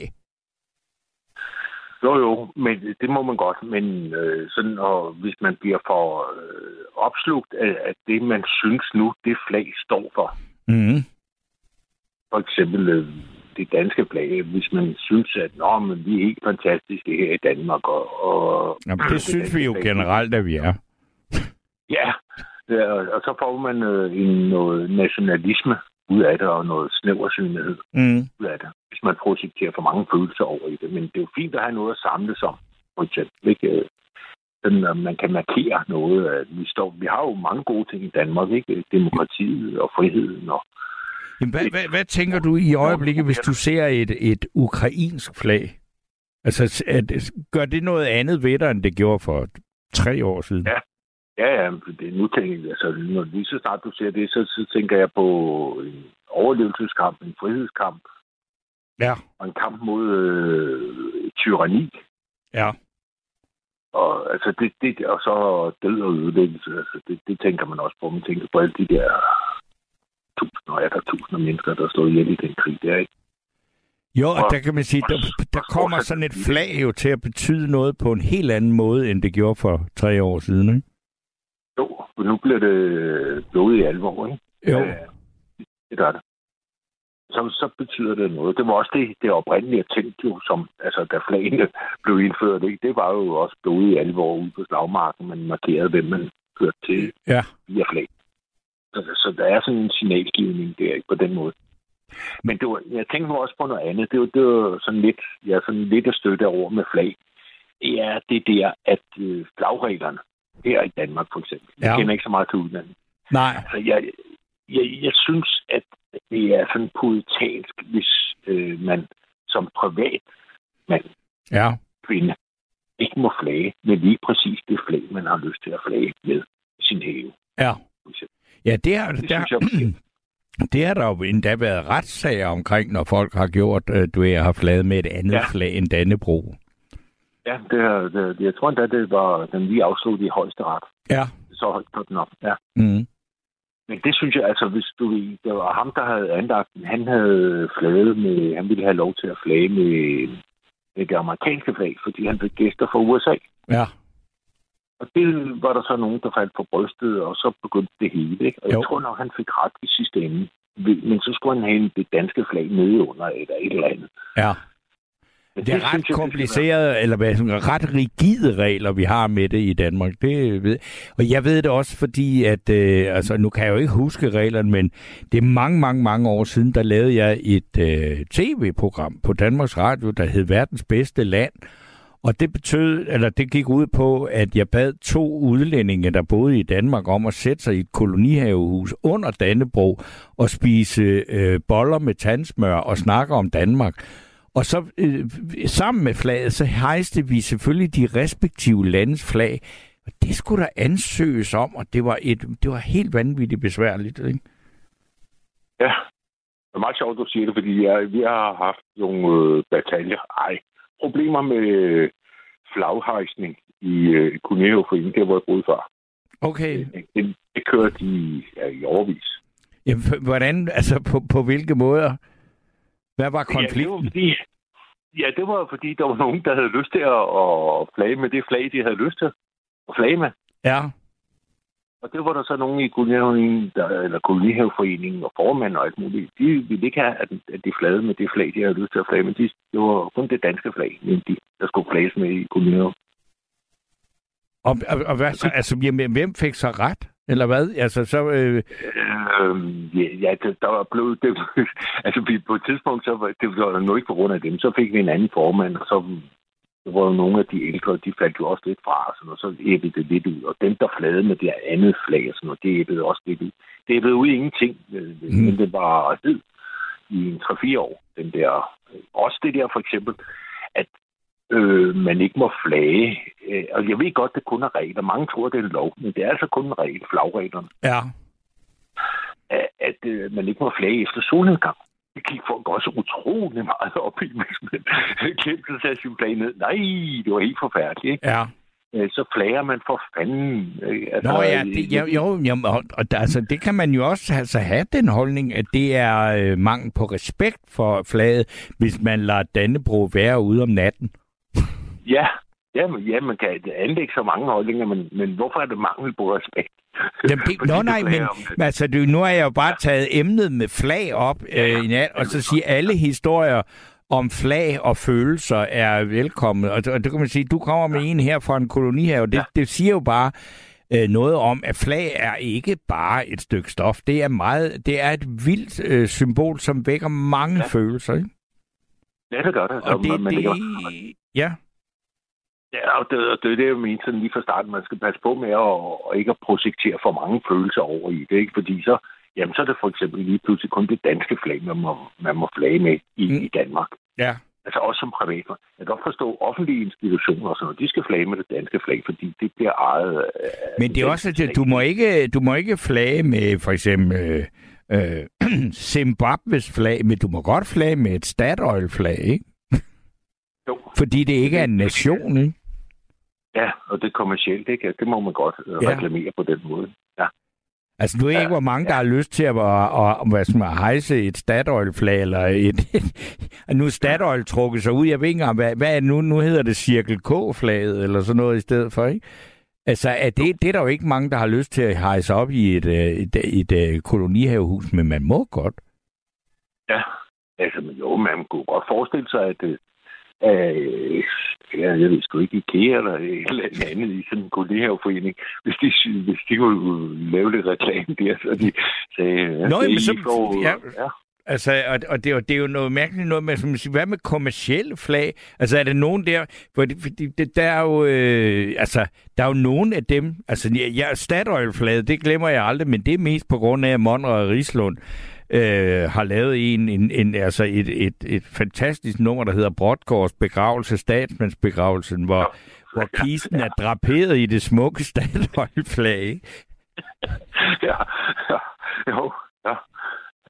Jo, jo, men det må man godt. Men øh, sådan, og hvis man bliver for øh, opslugt af, af det, man synes nu, det flag står for. Mm. For eksempel øh, det danske flag. Hvis man synes, at nå, men vi er helt fantastiske her i Danmark. Og, og jamen, det, det synes vi jo flag. Generelt, at vi er. Ja, ja og, og så får man øh, en, noget nationalisme ud af det, og noget snæversynlighed mm. ud af det, hvis man projekterer for mange følelser over i det. Men det er jo fint at have noget at samle som, for eksempel, ikke? Sådan, man kan markere noget. At vi, står, vi har jo mange gode ting i Danmark, ikke? Demokratiet og friheden. Og Jamen, hvad, hvad, hvad tænker du i øjeblikket, hvis du ser et, et ukrainsk flag? Altså, at, gør det noget andet ved dig, end det gjorde for tre år siden? Ja. Ja, ja, det er nu tænker altså, når lige så snart du ser det, så, så tænker jeg på en overlevelseskamp, en frihedskamp, ja. og en kamp mod øh, tyranni. Ja. Og altså det, det og så død og ødelæggelse, altså det, det tænker man også på. Man tænker på alle de der tusinder, og ja, der er tusinder mennesker, der er slået ihjel i den krig, der ikke. Jo, og, og der kan man sige, der, der kommer sådan et flag jo til at betyde noget på en helt anden måde, end det gjorde for tre år siden, ikke? Jo, og nu bliver det blodet i alvor, ikke? Jo. Det gør det. Så, så betyder det noget. Det var også det, det oprindelige, jeg tænkte jo, som, altså, da flagene blev indført, ikke? Det var jo også blodet i alvor ude på slagmarken. Man markerede, hvem man kørte til ja. via flag. Så, så der er sådan en signalgivning der, ikke? På den måde. Men det var, jeg tænkte også på noget andet. Det var, det var sådan lidt, jeg er sådan lidt at støtte over med flag. Det er det der, at øh, flagreglerne, her i Danmark, for eksempel. Jeg ja. kender ikke så meget til udlandet. Nej. Altså, jeg, jeg, jeg synes, at det er sådan puritansk, hvis øh, man som privat mand, ja. kvinde, ikke må flage med lige præcis det flag, man har lyst til at flage med i sin have. Ja. Ja, det er det, det der, jeg, det har der jo endda været retssager omkring, når folk har gjort, øh, du har flaget med et andet ja. flag end Dannebrog. Ja, det, det, jeg tror endda, det var den lige afsluttet i højesteret. Ja. Så holdt på den op, ja. Mm. Men det synes jeg, altså, hvis du det var ham, der havde anlagt den, han havde flaget med, han ville have lov til at flage med, med det amerikanske flag, fordi han blev gæster fra U S A. Ja. Og det var der så nogen, der faldt på brystet, og så begyndte det hele, ikke? Og jo. jeg tror nok, han fik ret i sidste ende. Men så skulle han have det danske flag nede under, eller et eller andet. Ja. Men det er det, ret synes, komplicerede, jeg, eller hvad, ret rigide regler, vi har med det i Danmark. Det ved. Og jeg ved det også, fordi at, øh, altså nu kan jeg jo ikke huske reglerne, men det er mange, mange, mange år siden, der lavede jeg et øh, tv-program på Danmarks Radio, der hed Verdens Bedste Land. Og det betød, eller det gik ud på, at jeg bad to udlændinge, der boede i Danmark, om at sætte sig i et kolonihavehus under Dannebrog og spise øh, boller med tandsmør og snakke om Danmark. Og så øh, sammen med flaget, så hejste vi selvfølgelig de respektive landes flag. Og det skulle der ansøges om, og det var, et, det var helt vanvittigt besværligt, ikke? Ja, det er meget sjovt, du siger det, fordi jeg, vi har haft nogle øh, bataljer. Ej. Problemer med flaghejsning i øh, Kuneo-foreningen, der hvor jeg boede før. Okay. Det, det, det kører de ja, i overvis. Jamen, hvordan, altså på, på hvilke måder? Hvad var konflikten? Ja, det var fordi, ja, det var fordi, der var nogen, der havde lyst til at, at flage med det flag, de havde lyst til at flage med. Ja. Og det var der så nogen i Kuneo-foreningen, eller Kuneo-foreningen og formand og alt muligt. De ville ikke have, at de flagede med det flag, de havde lyst til at flage med. De, det var kun det danske flag, de, der skulle flages med i Kuneo. Og, og, og hvad, så, altså, jamen, hvem fik så ret? Eller hvad? Altså, så, øh... Øhm, ja, der var blevet... Det, altså, på et tidspunkt, så var det var nu ikke på grund af dem. Så fik vi en anden formand, og så... Der var jo nogle af de ældre, de faldt jo også lidt fra, sådan, og så æbbede det lidt ud. Og dem, der flagede med det andet flag, sådan, og det æbbede også lidt ud. Det æbbede ud i ingenting, mm. men det var ned i en tre fire år. Den der, også det der for eksempel, at øh, man ikke må flage. Øh, og jeg ved godt, det kun er regler. Mange tror, det er en lov, men det er altså kun en regel, flagreglerne. Ja. At, at øh, man ikke må flage efter solnedgang. Det gik folk også utrolig meget op i, hvis man glemte at sætte sin flag ned. Nej, det var helt forfærdeligt, ikke? Ja. Så flager man for fanden. Altså, nå ja, det, jo, jo, jo, og altså, det kan man jo også altså, have den holdning, at det er øh, mangel på respekt for flaget, hvis man lader Dannebrog være ude om natten. Ja, jamen, ja, man kan anlægge så mange holdninger, men, men hvorfor er det mangel på respekt? Jamen, det, nå nej, men altså, det, nu har jeg jo bare taget emnet med flag op øh, i nat, og så siger alle historier om flag og følelser er velkomne. Og, og det kan man sige, du kommer med en her fra en kolonihave, det, det siger jo bare øh, noget om, at flag er ikke bare et stykke stof. Det er, meget, det er et vildt øh, symbol, som vækker mange ja. følelser, ikke? Ja, det gør det. Og det, man, det, det ja. Ja, og det, og det er det, jeg mener sådan lige fra starten. Man skal passe på med at og ikke at projektere for mange følelser over i det, ikke? Fordi så, jamen, så er det for eksempel lige pludselig kun det danske flag, man må, man må flage med i, mm. i Danmark. Ja. Altså også som privat. Jeg kan godt forstå, at offentlige institutioner og sådan noget, de skal flage med det danske flag, fordi det bliver ejet... Men det er også, at du må ikke, du må ikke flage med for eksempel øh, øh, Zimbabwes flag, men du må godt flage med et Statoil-flag, ikke? Jo. Fordi det ikke er en nation, ikke? Ja, og det er kommercielt, ikke? Det må man godt øh, ja. reklamere på den måde. Ja. Altså, nu er ja, ikke, hvor mange, ja. der har lyst til at, at, at, at hejse et Statoil-flag, eller et... nu er Statoil trukket sig ud. Jeg ved ikke engang, hvad, hvad er nu? Nu hedder det Cirkel K-flaget, eller sådan noget i stedet for, ikke? Altså, er det, det er der jo ikke mange, der har lyst til at hejse op i et, et, et, et kolonihavehus, men man må godt. Ja, altså, jo, man kunne godt forestille sig, at... Øh, jeg ved sgu ikke, IKEA eller et eller andet i sådan en kolonihaveforening. Hvis de, hvis de kunne lave lidt reklame der, så de sagde... Nå, men så... Går, ja, ja. Altså, og, og det, det er jo noget mærkeligt noget med, som man siger, hvad med kommercielle flag? Altså, er der nogen der... For det, for det, der er jo... Øh, altså, der er jo nogen af dem... Altså, ja, Statoil-flaget, det glemmer jeg aldrig, men det er mest på grund af, at Monrad og Rislund Øh, har lavet en, en, en altså et, et, et fantastisk nummer, der hedder Brodgaards begravelse, statsmandsbegravelsen, hvor, ja. hvor kisten ja. er draperet i det smukke Statoil-flag. Ja, ja, jo, ja.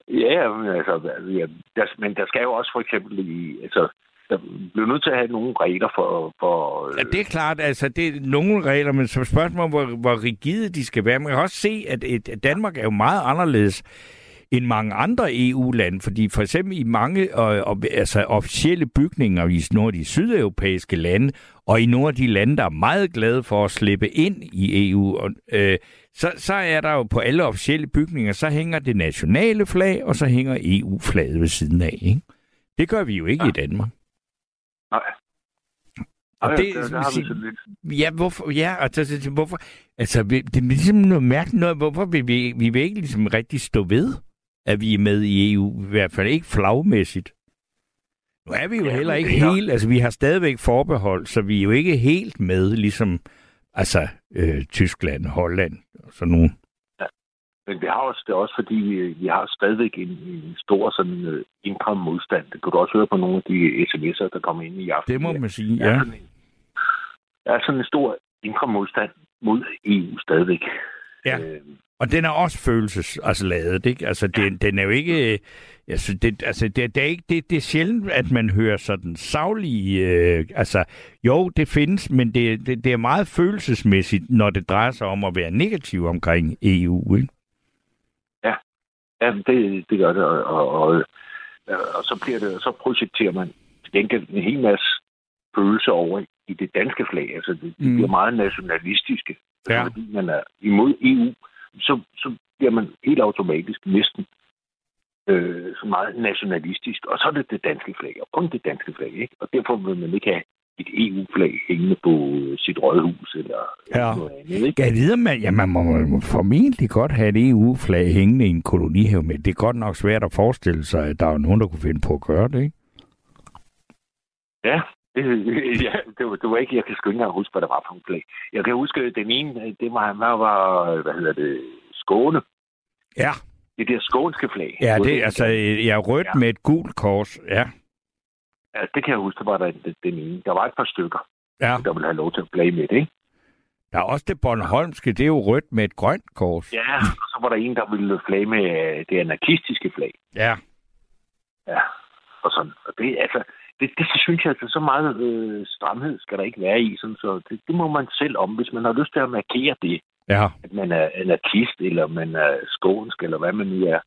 Ja, men altså, ja, der, men der skal jo også for eksempel i, altså, der bliver nødt til at have nogle regler for... for ja, det er klart, altså, det er nogle regler, men som spørgsmål, hvor, hvor rigide de skal være. Man kan også se, at et, Danmark er jo meget anderledes end mange andre E U-lande, fordi for eksempel i mange og, og, altså officielle bygninger i nogle af de sydeuropæiske lande, og i nogle af de lande, der er meget glade for at slippe ind i E U, og, øh, så, så er der jo på alle officielle bygninger, så hænger det nationale flag, og så hænger E U-flaget ved siden af, ikke? Det gør vi jo ikke ja. i Danmark. Nej. Og det, det, det sige, ja, hvorfor, ja, altså, hvorfor, altså, det er ligesom noget mærkeligt noget, hvorfor vi, vi, vi vil ikke ligesom rigtig stå ved, at vi er med i E U, i hvert fald ikke flagmæssigt. Nu er vi jo ja, heller ikke ja. helt, altså vi har stadigvæk forbehold, så vi er jo ikke helt med, ligesom, altså, øh, Tyskland, Holland og sådan nogle. Ja, men vi har også, det er også fordi, vi, vi har stadigvæk en, en stor sådan uh, indre modstand. Det kunne du også høre på nogle af de sms'er, der kommer ind i aften. Det må man sige, ja. Der er sådan en, der er sådan en stor indre modstand mod E U stadigvæk. Ja. Øh, Og den er også følelses, altså ladet, ikke? Altså den, den er jo ikke, altså det, altså det, det er ikke det, det er sjældent, at man hører sådan saglige, øh, altså jo det findes, men det, det, det er meget følelsesmæssigt, når det drejer sig om at være negativ omkring E U, ikke? Ja, ja, det, det gør det, og, og, og, og så bliver det, så projekterer man en hel masse følelser over i det danske flag, altså det, det bliver meget nationalistiske, ja. Fordi man er imod E U. Så, så bliver man helt automatisk næsten øh, så meget nationalistisk, og så er det det danske flag, og kun det danske flag, ikke? Og derfor vil man ikke have et E U-flag hængende på sit rådhus, eller ja. Noget andet, ikke? Jeg ved, man, ja, man må, må formentlig godt have et E U-flag hængende i en kolonihave, men det er godt nok svært at forestille sig, at der er nogen, der kunne finde på at gøre det, ikke? Ja. Ja, det var, det var ikke, jeg kan sgu ikke engang huske, hvad der var for en flag. Jeg kan huske, den ene, det var, han var, hvad hedder det, Skåne. Ja. Det der skånske flag. Ja, det er altså, jeg er rødt ja. Med et gult kors, ja. Ja, det kan jeg huske, var der den, den ene. Der var et par stykker, ja. Der ville have lov til at flage med det, ikke? Der er også det bornholmske, det er jo rødt med et grønt kors. Ja, og så var der en, der ville flage med det anarkistiske flag. Ja. Ja, og sådan. Og det er altså... Det, det synes jeg, at så meget øh, stramhed skal der ikke være i. Sådan, så det, det må man selv om, hvis man har lyst til at markere det. Ja. At man er anarkist, eller man er skånsk, eller hvad man nu er.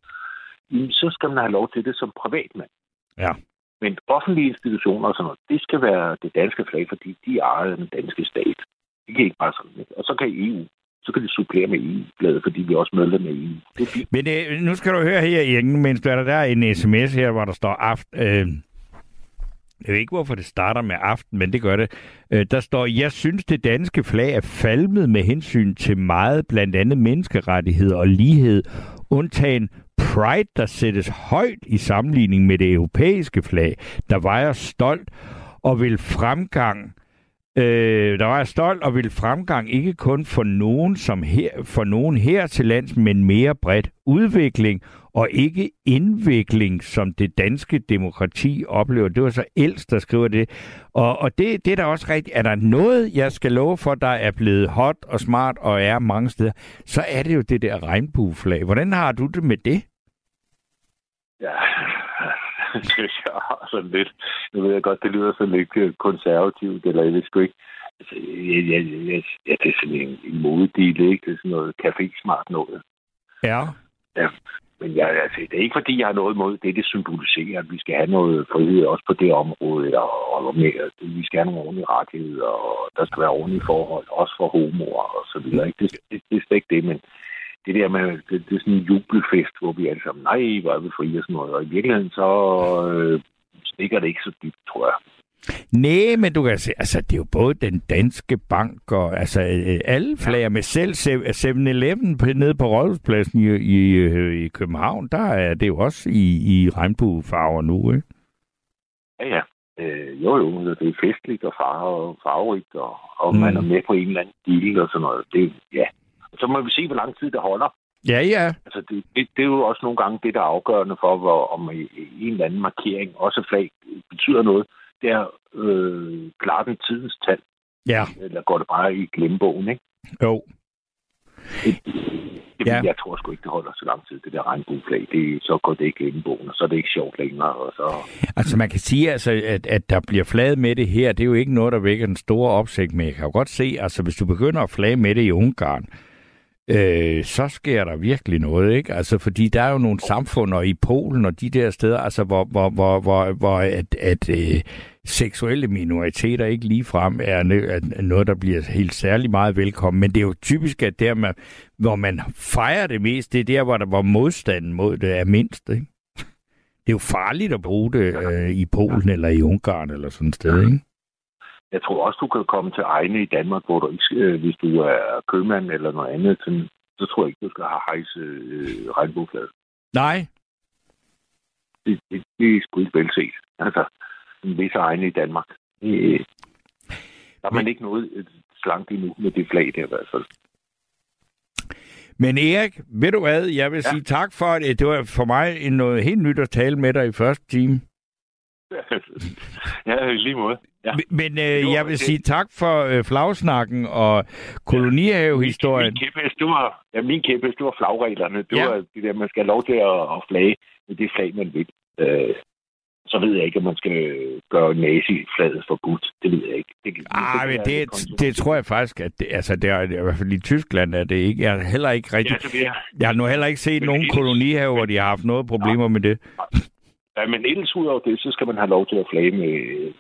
Så skal man have lov til det som privatmand. Ja. Men offentlige institutioner og sådan noget, det skal være det danske flag, fordi de ejer den danske stat. Det kan ikke bare sådan lidt. Og så kan E U. Så kan de supplere med E U-bladet, fordi vi også møder med E U. Det er fint. Men øh, nu skal du høre her, Jørgen, mens der er en sms her, hvor der står aft... Øh... Jeg ved ikke, hvorfor det starter med aften, men det gør det. Øh, der står, jeg synes, det danske flag er falmet med hensyn til meget, blandt andet menneskerettighed og lighed, undtagen pride, der sættes højt i sammenligning med det europæiske flag, der vejer stolt og vil fremgang. Øh, der vejer stolt og vil fremgang ikke kun for nogen, som her, for nogen her til lands, men mere bredt udvikling, og ikke indvikling, som det danske demokrati oplever. Det var så Els, der skriver det. Og, og det, det er da også rigtigt. Er der noget, jeg skal love for, der er blevet hot og smart og er mange steder, så er det jo det der regnbueflag. Hvordan har du det med det? Ja, det synes jeg har sådan lidt. Nu ved jeg godt, det lyder så lidt konservativt, eller jeg ved sgu ikke. Altså, jeg, jeg, jeg, jeg, det er sådan en, en modedel, ikke? Det er sådan noget café-smart noget. Ja. Ja. Men jeg, altså, det er ikke, fordi jeg har noget imod det, det symboliserer, at vi skal have noget frihed også på det område, og, og med, at vi skal have nogle ordentlige rettigheder, og der skal være ordentlige forhold, også for homoer og så videre. Ikke? Det, det, det er slet ikke det, men det der med, det, det er sådan en jubelfest, hvor vi alle sammen, nej, hvor er vi fri og sådan noget, og i virkeligheden så øh, stikker det ikke så dybt, tror jeg. Næh, men du kan se, altså det er jo både den danske bank og altså alle flager med selv syv eleven nede på Rådhuspladsen i, i, i København, der er det jo også i, i regnbuefarver nu, ikke? Ja, ja. Øh, jo, jo, det er festligt og farverigt, og, og mm. man er med på en eller anden deal og sådan noget. Det, ja. Så må vi se, hvor lang tid det holder. Ja, ja. Altså, det, det, det er jo også nogle gange det, der er afgørende for, hvor, om en eller anden markering, også flag, betyder noget. Der øh, klarer den tidens tal. Ja. Eller går det bare i glemmebogen, ikke? Jo. Det, det, ja. Jeg tror sgu ikke, det holder så lang tid, det der regnbueflag. Det, så går det i glemmebogen, og så er det ikke sjovt længere. Og så... Altså man kan sige, altså, at, at der bliver flaget med det her, det er jo ikke noget, der vækker den store opsigt, men jeg kan jo godt se, altså hvis du begynder at flage med det i Ungarn, Øh, så sker der virkelig noget, ikke? Altså, fordi der er jo nogle samfunder i Polen og de der steder, altså, hvor, hvor, hvor, hvor, hvor at, at øh, seksuelle minoriteter ikke ligefrem er noget, der bliver helt særlig meget velkommen. Men det er jo typisk, at der, man, hvor man fejrer det mest, det er der, hvor, der, hvor modstanden mod det er mindst, ikke? Det er jo farligt at bruge det øh, i Polen eller i Ungarn eller sådan et sted, ikke? Jeg tror også, du kan komme til egne i Danmark, hvor du ikke, øh, hvis du er købmand eller noget andet, sådan, så tror jeg ikke, du skal have hejse øh, regnbueflaget. Nej. Det, det, det er sgu ikke vel set. Altså, visse egne i Danmark. Øh, der er man ikke noget slankt endnu med det flag der i hvert fald. Men Erik, ved du hvad, jeg vil ja. sige tak for, at det var for mig noget helt nyt at tale med dig i første time. Ja, lige måde. Ja. Men øh, jo, jeg vil det. sige tak for øh, flagsnakken og kolonihavehistorien. Min kæphest, det var, ja, min kæphest, det var flagreglerne. Det ja. var det der, man skal have lov til at, at flage med det flag, man vil. Øh, så ved jeg ikke, om man skal gøre nazi-flaget forbudt. Det ved jeg ikke. Det, det, Arh, det, det, det, det tror jeg faktisk, at det, altså, det er, i hvert fald i Tyskland er det ikke. Jeg har heller ikke rigtig... Ja, jeg... jeg har nu heller ikke set men nogen det... kolonihaver, hvor de har haft noget problemer ja. med det. Ja, men ellers ud over det, så skal man have lov til at flage med,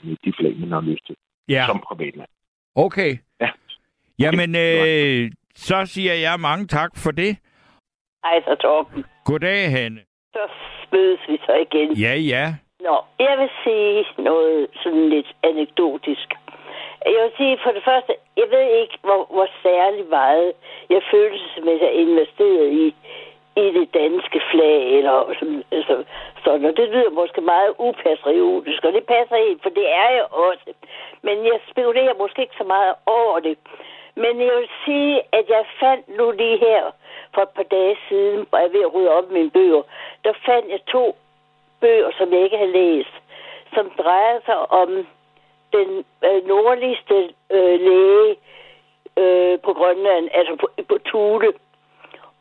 med de flag, man har lyst til. Ja. Som privatmand. Okay. Ja. Jamen, øh, så siger jeg mange tak for det. Hej så, Torben. Goddag, Hanne. Så mødes vi så igen. Ja, ja. Nå, jeg vil sige noget sådan lidt anekdotisk. Jeg vil sige for det første, jeg ved ikke, hvor, hvor særlig meget jeg følelsesmæssigt er investeret i i det danske flag, eller sådan, sådan, sådan. Og det lyder måske meget upatriotisk, og det passer helt, for det er jeg også. Men jeg spekulerer måske ikke så meget over det. Men jeg vil sige, at jeg fandt nu lige her for et par dage siden, og jeg er ved at rydde op mine bøger, der fandt jeg to bøger, som jeg ikke har læst, som drejer sig om den øh, nordligste øh, læge øh, på Grønland, altså på, på Thule.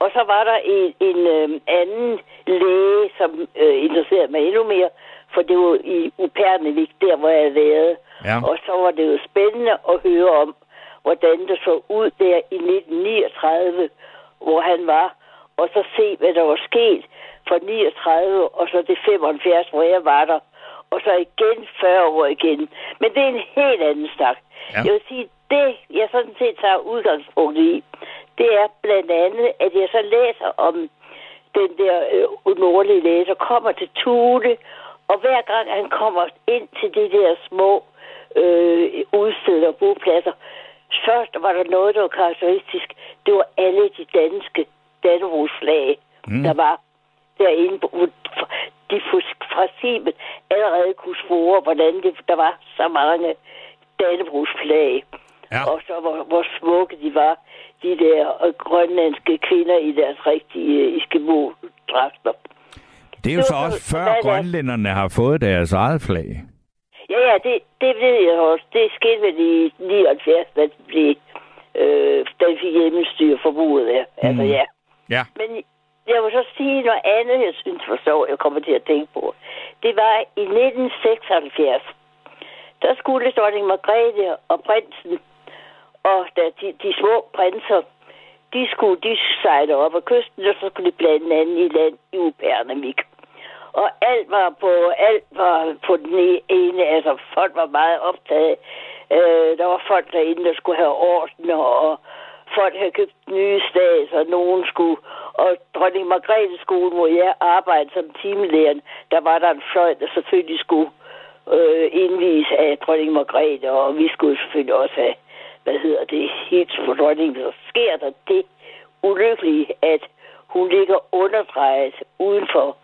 Og så var der en, en øh, anden læge, som øh, interesserede mig endnu mere, for det var i Upernavik, der hvor jeg havde ja. Og så var det jo spændende at høre om, hvordan det så ud der i nitten niogtredive, hvor han var, og så se, hvad der var sket fra niogtredive og så det femoghalvfjerds, hvor jeg var der, og så igen fyrre år igen. Men det er en helt anden snak. Ja. Jeg vil sige, det jeg sådan set tager udgangspunkt i, det er blandt andet, at jeg så læser om den der øh, nordlige læge, der kommer til Thule, og hver gang han kommer ind til de der små øh, udsteder og bopladser, først var der noget, der var karakteristisk. Det var alle de danske Dannebrog-flag, mm. der var derinde. De fra Simen allerede kunne spore, hvordan det, der var så mange Dannebrog-flag. Ja. Og så hvor, hvor smukke de var, de der grønlandske kvinder i deres rigtige Eskimo-dragter. Det er jo så også før der... grønlænderne har fået deres eget flag. Ja, ja, det, det ved jeg også. Det skete vel i nioghalvfjerds, da det blev, øh, da vi fik hjemmestyre forbudet der. Altså, mm. ja. ja. Men jeg vil så sige noget andet, jeg synes for så, jeg kommer til at tænke på. Det var i nitten seksoghalvfjerds. Der skulle dronning Margrethe og prinsen, og da de, de små prinser, de skulle de sejle op ad kysten, og så skulle de blande hinanden i land i Upernavik. Og alt var på, alt var på den ene, altså folk var meget optaget. Øh, der var folk derinde, der skulle have orden, og folk havde købt nye stads, og nogen skulle... Og dronning Margrethe skolen, hvor jeg arbejdede som timelærer, der var der en fløj, der selvfølgelig skulle øh, indvis af dronning Margrethe, og vi skulle selvfølgelig også have... Hvad hedder det? Helt for dronningen, så sker der det ulykkelige, at hun ligger underdrejet udenfor,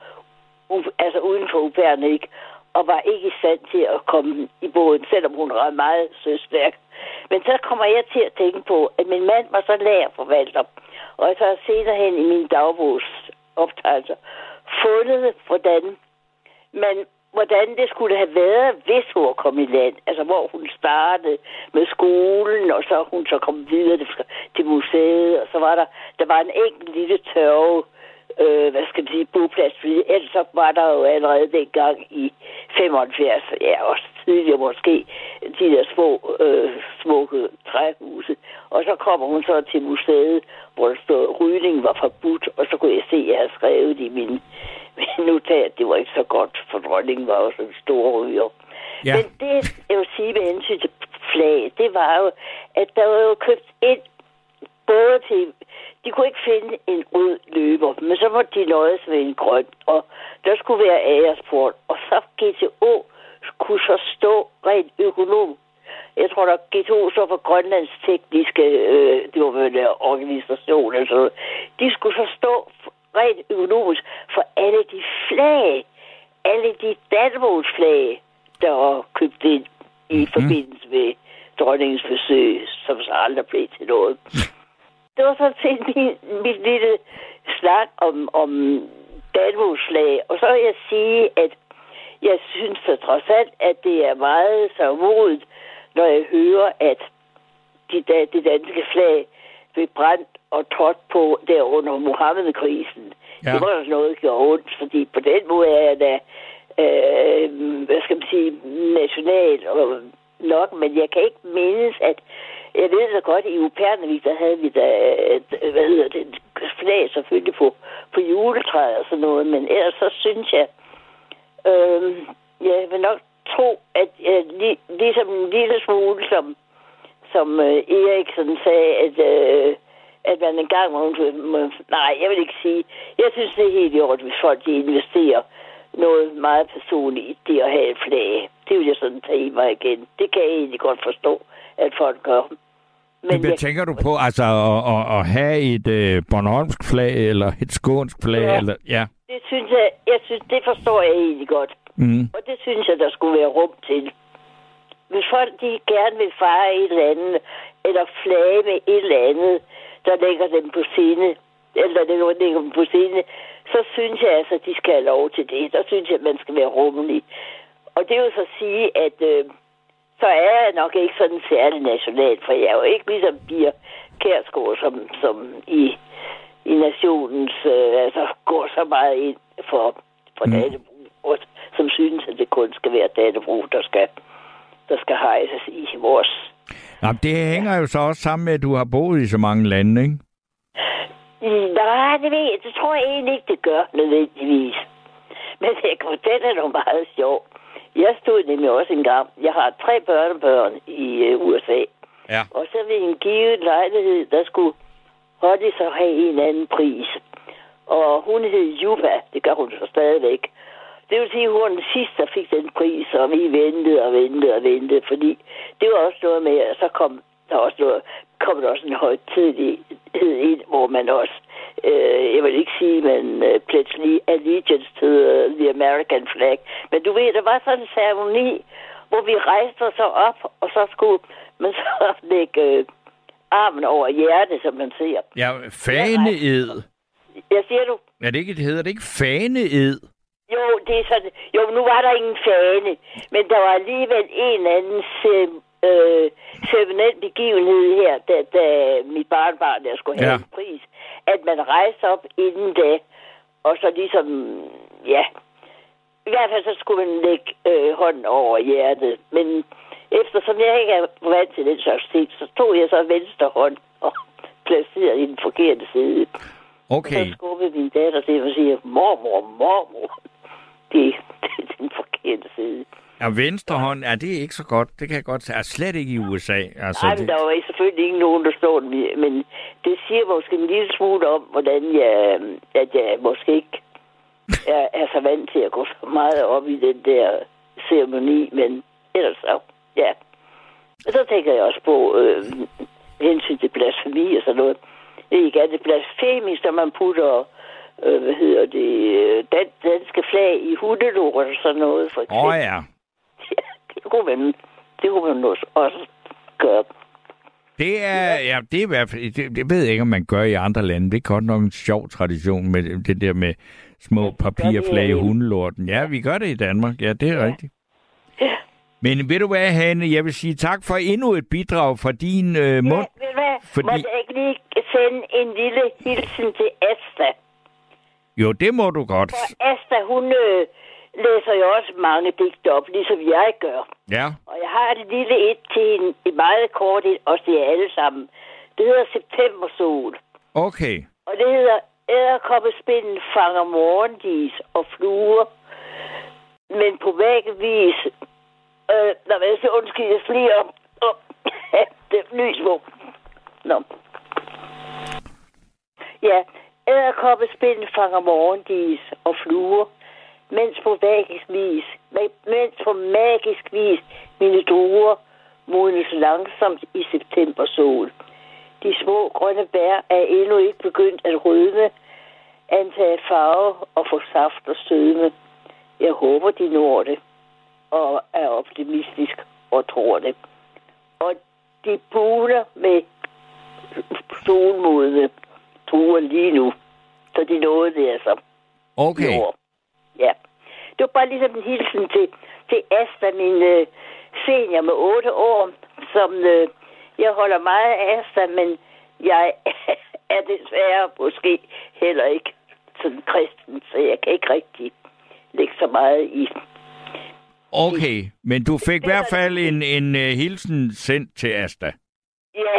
u- altså uden for Upernavik, og var ikke i stand til at komme i båden, selvom hun var meget søstærk. Men så kommer jeg til at tænke på, at min mand var så lagerforvalter, og så har senere hen i min dagbogsoptegnelser fundet, hvordan man... hvordan det skulle have været, hvis hun var kommet i land. Altså, hvor hun startede med skolen, og så hun så kom videre til museet, og så var der, der var en enkelt lille tørve, øh, hvad skal man sige, boplads, fordi ellers så var der jo allerede dengang i femoghalvfjerds, ja, også tidligere måske, de der små, øh, smukke træhuse. Og så kommer hun så til museet, hvor der stod, rygning var forbudt, og så kunne jeg se, at jeg havde skrevet i min... Men nu tager det var ikke så godt, for dronningen var også en stor ryger. Ja. Men det, jeg vil sige med hensyn til flag, det var jo, at der var jo købt ind både til de kunne ikke finde en rød løber, men så måtte de nøjes med en grøn, og der skulle være æresport, og så G T O kunne så stå rent økonom. Jeg tror, der G T O så for Grønlands tekniske øh, det var med der organisation, altså, de skulle så stå rent økonomisk for alle de flag, alle de Dannebrog flag, der var købt ind i mm-hmm. forbindelse med dronningens besøg, som så aldrig blev til noget. Det var sådan set min, mit lille snak om, om Dannebrogslag. Og så vil jeg sige, at jeg synes så trods alt, at det er meget sørmodigt, når jeg hører, at de, det danske flag blev brændt og trådt på der under Mohammed-krisen. Ja. Det var også noget, der gjorde ondt, fordi på den måde er jeg da, øh, hvad skal man sige, national og nok, men jeg kan ikke mindes, at jeg ved så godt, i Upernavik, der havde vi da, hvad hedder det, flag selvfølgelig på, på juletræet og sådan noget, men ellers så synes jeg, øh, jeg vil nok tro, at jeg lig, ligesom en lille smule, som, som øh, Eriksen sagde, at, øh, at man engang må, må, nej, jeg vil ikke sige, jeg synes, det er helt i orden, hvis folk de investerer noget meget personligt i det at have et flag. Det vil jeg sådan tage i mig igen. Det kan jeg egentlig godt forstå, at folk gør. Men hvad tænker du på, altså at, at, at have et øh, bornholmsk flag, eller et skånsk flag? Ja. Eller, ja. Det synes jeg, jeg synes, det forstår jeg egentlig godt. Mm. Og det synes jeg, der skulle være rum til. Hvis folk de gerne vil fejre et eller andet, eller flage med et eller andet, der lægger dem på scene, eller der ligger dem på scene, så synes jeg altså, de skal have lov til det. Så synes jeg, man skal være rummelig. Og det vil så sige, at øh, så er jeg nok ikke sådan særlig national, for jeg er jo ikke ligesom Bier Kærsgaard, som, som i, i nationens, øh, altså går så meget ind for, for mm. Dannebrog, som synes, at det kun skal være Dannebrog, der skal, der skal hejses i vores. Jamen, det hænger jo så også sammen med, at du har boet i så mange lande, ikke? Nej, det, ved jeg. Det tror jeg egentlig ikke, det gør nødvendigvis. Men jeg kan fortælle, at det er meget sjovt. Jeg stod nemlig også engang. Jeg har tre børnebørn i øh, U S A. Ja. Og så ved en givet lejlighed, der skulle Holly så have en anden pris. Og hun hed Juba. Det gør hun så stadigvæk. Det vil sige, at hun var den sidste, der fik den pris, og vi ventede og ventede og ventede, fordi det var også noget med, at så kom der også noget, kom der også en højtidlighed ind, hvor man også, øh, jeg vil ikke sige, men øh, pludselig allegiance to the American flag. Men du ved, der var sådan en ceremoni, hvor vi rejste os op, og så skulle man så lægge øh, armen over hjertet, som man siger. Ja, faneed. Ja, siger du? Ja, det, ikke, det hedder det ikke faneed. Jo, det er sådan, jo, nu var der ingen fane, men der var alligevel en eller anden ceremoni, Øh, ceremoniel begivenhed her, da, da mit barnbarn der skulle have ja. en pris, at man rejste op inden da, og så ligesom, ja, i hvert fald så skulle man lægge øh, hånden over hjertet, men eftersom jeg ikke er vant til den slags ting, så tog jeg så venstre hånd og placerede i den forkerte side. Okay. Og så skubbede min datter til og siger, mormor, mormor, det, det er den forkerte side. Ja, venstre hånd, ja, det er ikke så godt. Det kan jeg godt sige. Er slet ikke i U S A. Altså, nej, men det... der var selvfølgelig ikke nogen, der slår den, men det siger måske en lille smule om, hvordan jeg, at jeg måske ikke er, er så vant til at gå så meget op i den der ceremoni, men ellers så, ja. Og så tænker jeg også på øh, hensyn til blasfemi og sådan noget. Det er ikke andet blasfemisk, når man putter... Øh, hvad hedder det? Dan, danske flag i hundelort og sådan noget, for eksempel. Åh oh, ja. ja. Det kunne man, det kunne man også gøre. Det er, ja, det er i hvert fald, det, det ved jeg ikke, om man gør i andre lande. Det er godt nok en sjov tradition med det der med små papirflag i hundelorten. Ja, vi gør det i Danmark. Ja, det er ja. rigtigt. Ja. Men ved du hvad, Hanne? Jeg vil sige tak for endnu et bidrag fra din øh, mund. Ja, ved du hvad? Fordi... må jeg ikke lige sende en lille hilsen til Asta? Jo, det må du godt. For Asta, hun øh, læser jo også mange digte op, ligesom jeg gør. Ja. Og jeg har et lille et til en, et meget kort et, også det er alle sammen. Det hedder Septembersol. Okay. Og det hedder Æderkoppespinden fanger morgendis og fluer, men på væggevis... Øh, når man så undskyld, jeg sliger om... Oh, det er lys på. Nå. Ja, æderkoppespil fanger morgendis og fluer, mens på magisk vis, mens på magisk vis mine druer modnes langsomt i september sol. De små grønne bær er endnu ikke begyndt at rødme, antage farve og få saft og sødme. Jeg håber, de når det, og er optimistisk og tror det. Og de buler med solmodne druer lige nu, så de nåede det altså. Okay. Ja. Det var bare ligesom en hilsen til, til Asta, min øh, senior med otte år, som... Øh, jeg holder meget af Asta, men jeg er desværre måske heller ikke sådan kristen, så jeg kan ikke rigtig lægge så meget i. Okay, i, men du fik i hvert fald en, en uh, hilsen sendt til Asta. Ja,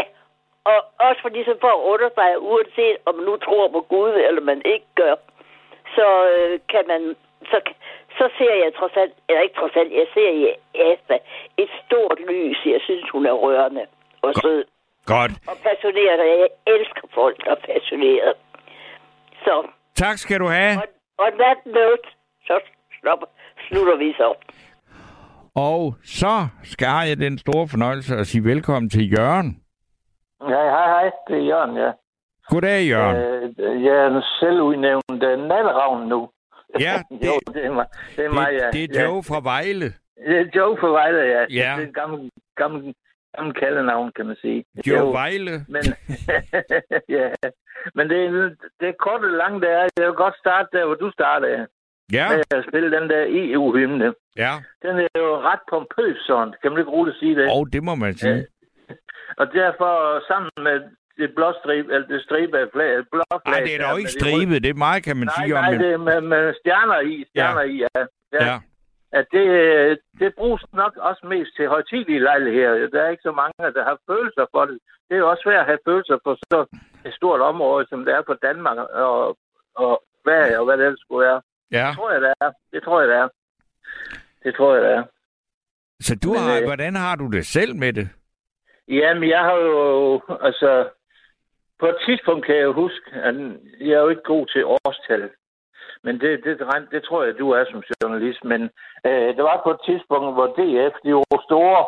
og også fordi så for at understrege, uanset om man nu tror på Gud, eller man ikke gør, så øh, kan man... Så, så ser jeg trods alt, eller ikke trods alt, jeg ser i Asta et stort lys. Jeg synes, hun er rørende. Og sød. Godt. Og passioneret. Jeg elsker folk, der er passioneret. Så. Tak skal du have. Og, og that note, så stopper, slutter vi så. Og så skal jeg den store fornøjelse at sige velkommen til Jørgen. Ja, hej, hej. Det er Jørgen, ja. Goddag, Jørgen. Øh, jeg er selvudnævnt natteravn nu. Ja, det, jo, det er mig, det er, mig, ja. det, det er Joe ja. fra Vejle. Det er Joe fra Vejle, ja. ja. Det er en gammel... gammel Samme kaldenavn, kan man sige. Jo, jo. Vejle. Men, ja. Men det, det er kort og langt, det er. Jeg vil godt starte der, hvor du startede. Ja. Med at spille den der E U-hymne. Ja. Den er jo ret pompøs, sådan. Kan man ikke roligt sige det? Åh, oh, det må man sige. Ja. Og derfor sammen med det blå stribe, eller det stribe af flag, blå flag. Nej, det er dog ikke stribet. Det er meget, kan man nej, sige. Nej, om nej, det er med, med stjerner i. Stjerner ja. i, ja. ja. ja. at det, det bruges nok også mest til højtidelige lejligheder. Der er ikke så mange, der har følelser for det. Det er jo også svært at have følelser for så et stort område, som det er på Danmark og, og Sverige og hvad det ellers skulle være. Ja. Det tror jeg, det er. Det tror jeg, det er. Det tror jeg, det er. Så du men, har, øh, hvordan har du det selv med det? Jamen, jeg har jo, altså, på et tidspunkt kan jeg huske, at jeg er jo ikke god til årstallet. Men det, det, det tror jeg, du er som journalist. Men øh, det var på et tidspunkt, hvor D F, de var store,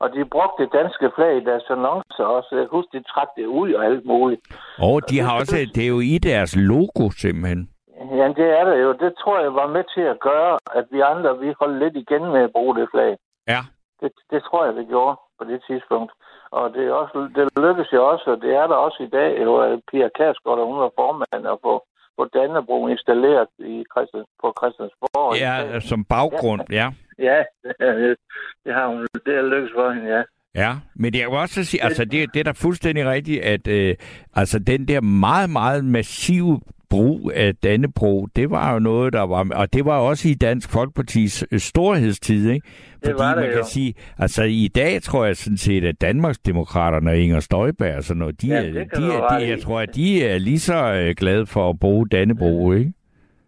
og de brugte det danske flag i deres annoncer også. Jeg husker, de trak det ud og alt muligt. Og de og har det, også, det er jo i deres logo simpelthen. Ja, det er det jo. Det tror jeg var med til at gøre, at vi andre, vi holdt lidt igen med at bruge det flag. Ja. Det, det tror jeg, det gjorde på det tidspunkt. Og det, er også, det lykkedes jo også, og det er der også i dag, jo, Pia Kærsgaard, der hun var formand, og på på Dannebrog installeret i Christians, på Christiansborg. Ja, som baggrund, ja. Ja, ja det har hun, det er lykkes for hende, ja. Ja, men det er jo også at sige, altså det, det er da fuldstændig rigtigt, at øh, altså den der meget, meget massive brug af Dannebrog, det var jo noget, der var, og det var også i Dansk Folkepartis storhedstid, ikke? Fordi det var det, man kan jo sige, altså i dag tror jeg sådan set, at Danmarksdemokraterne og Inger Støjberg og sådan noget, de, ja, er, de, er, de jeg tror, at de er lige så glade for at bruge Dannebrog, ikke?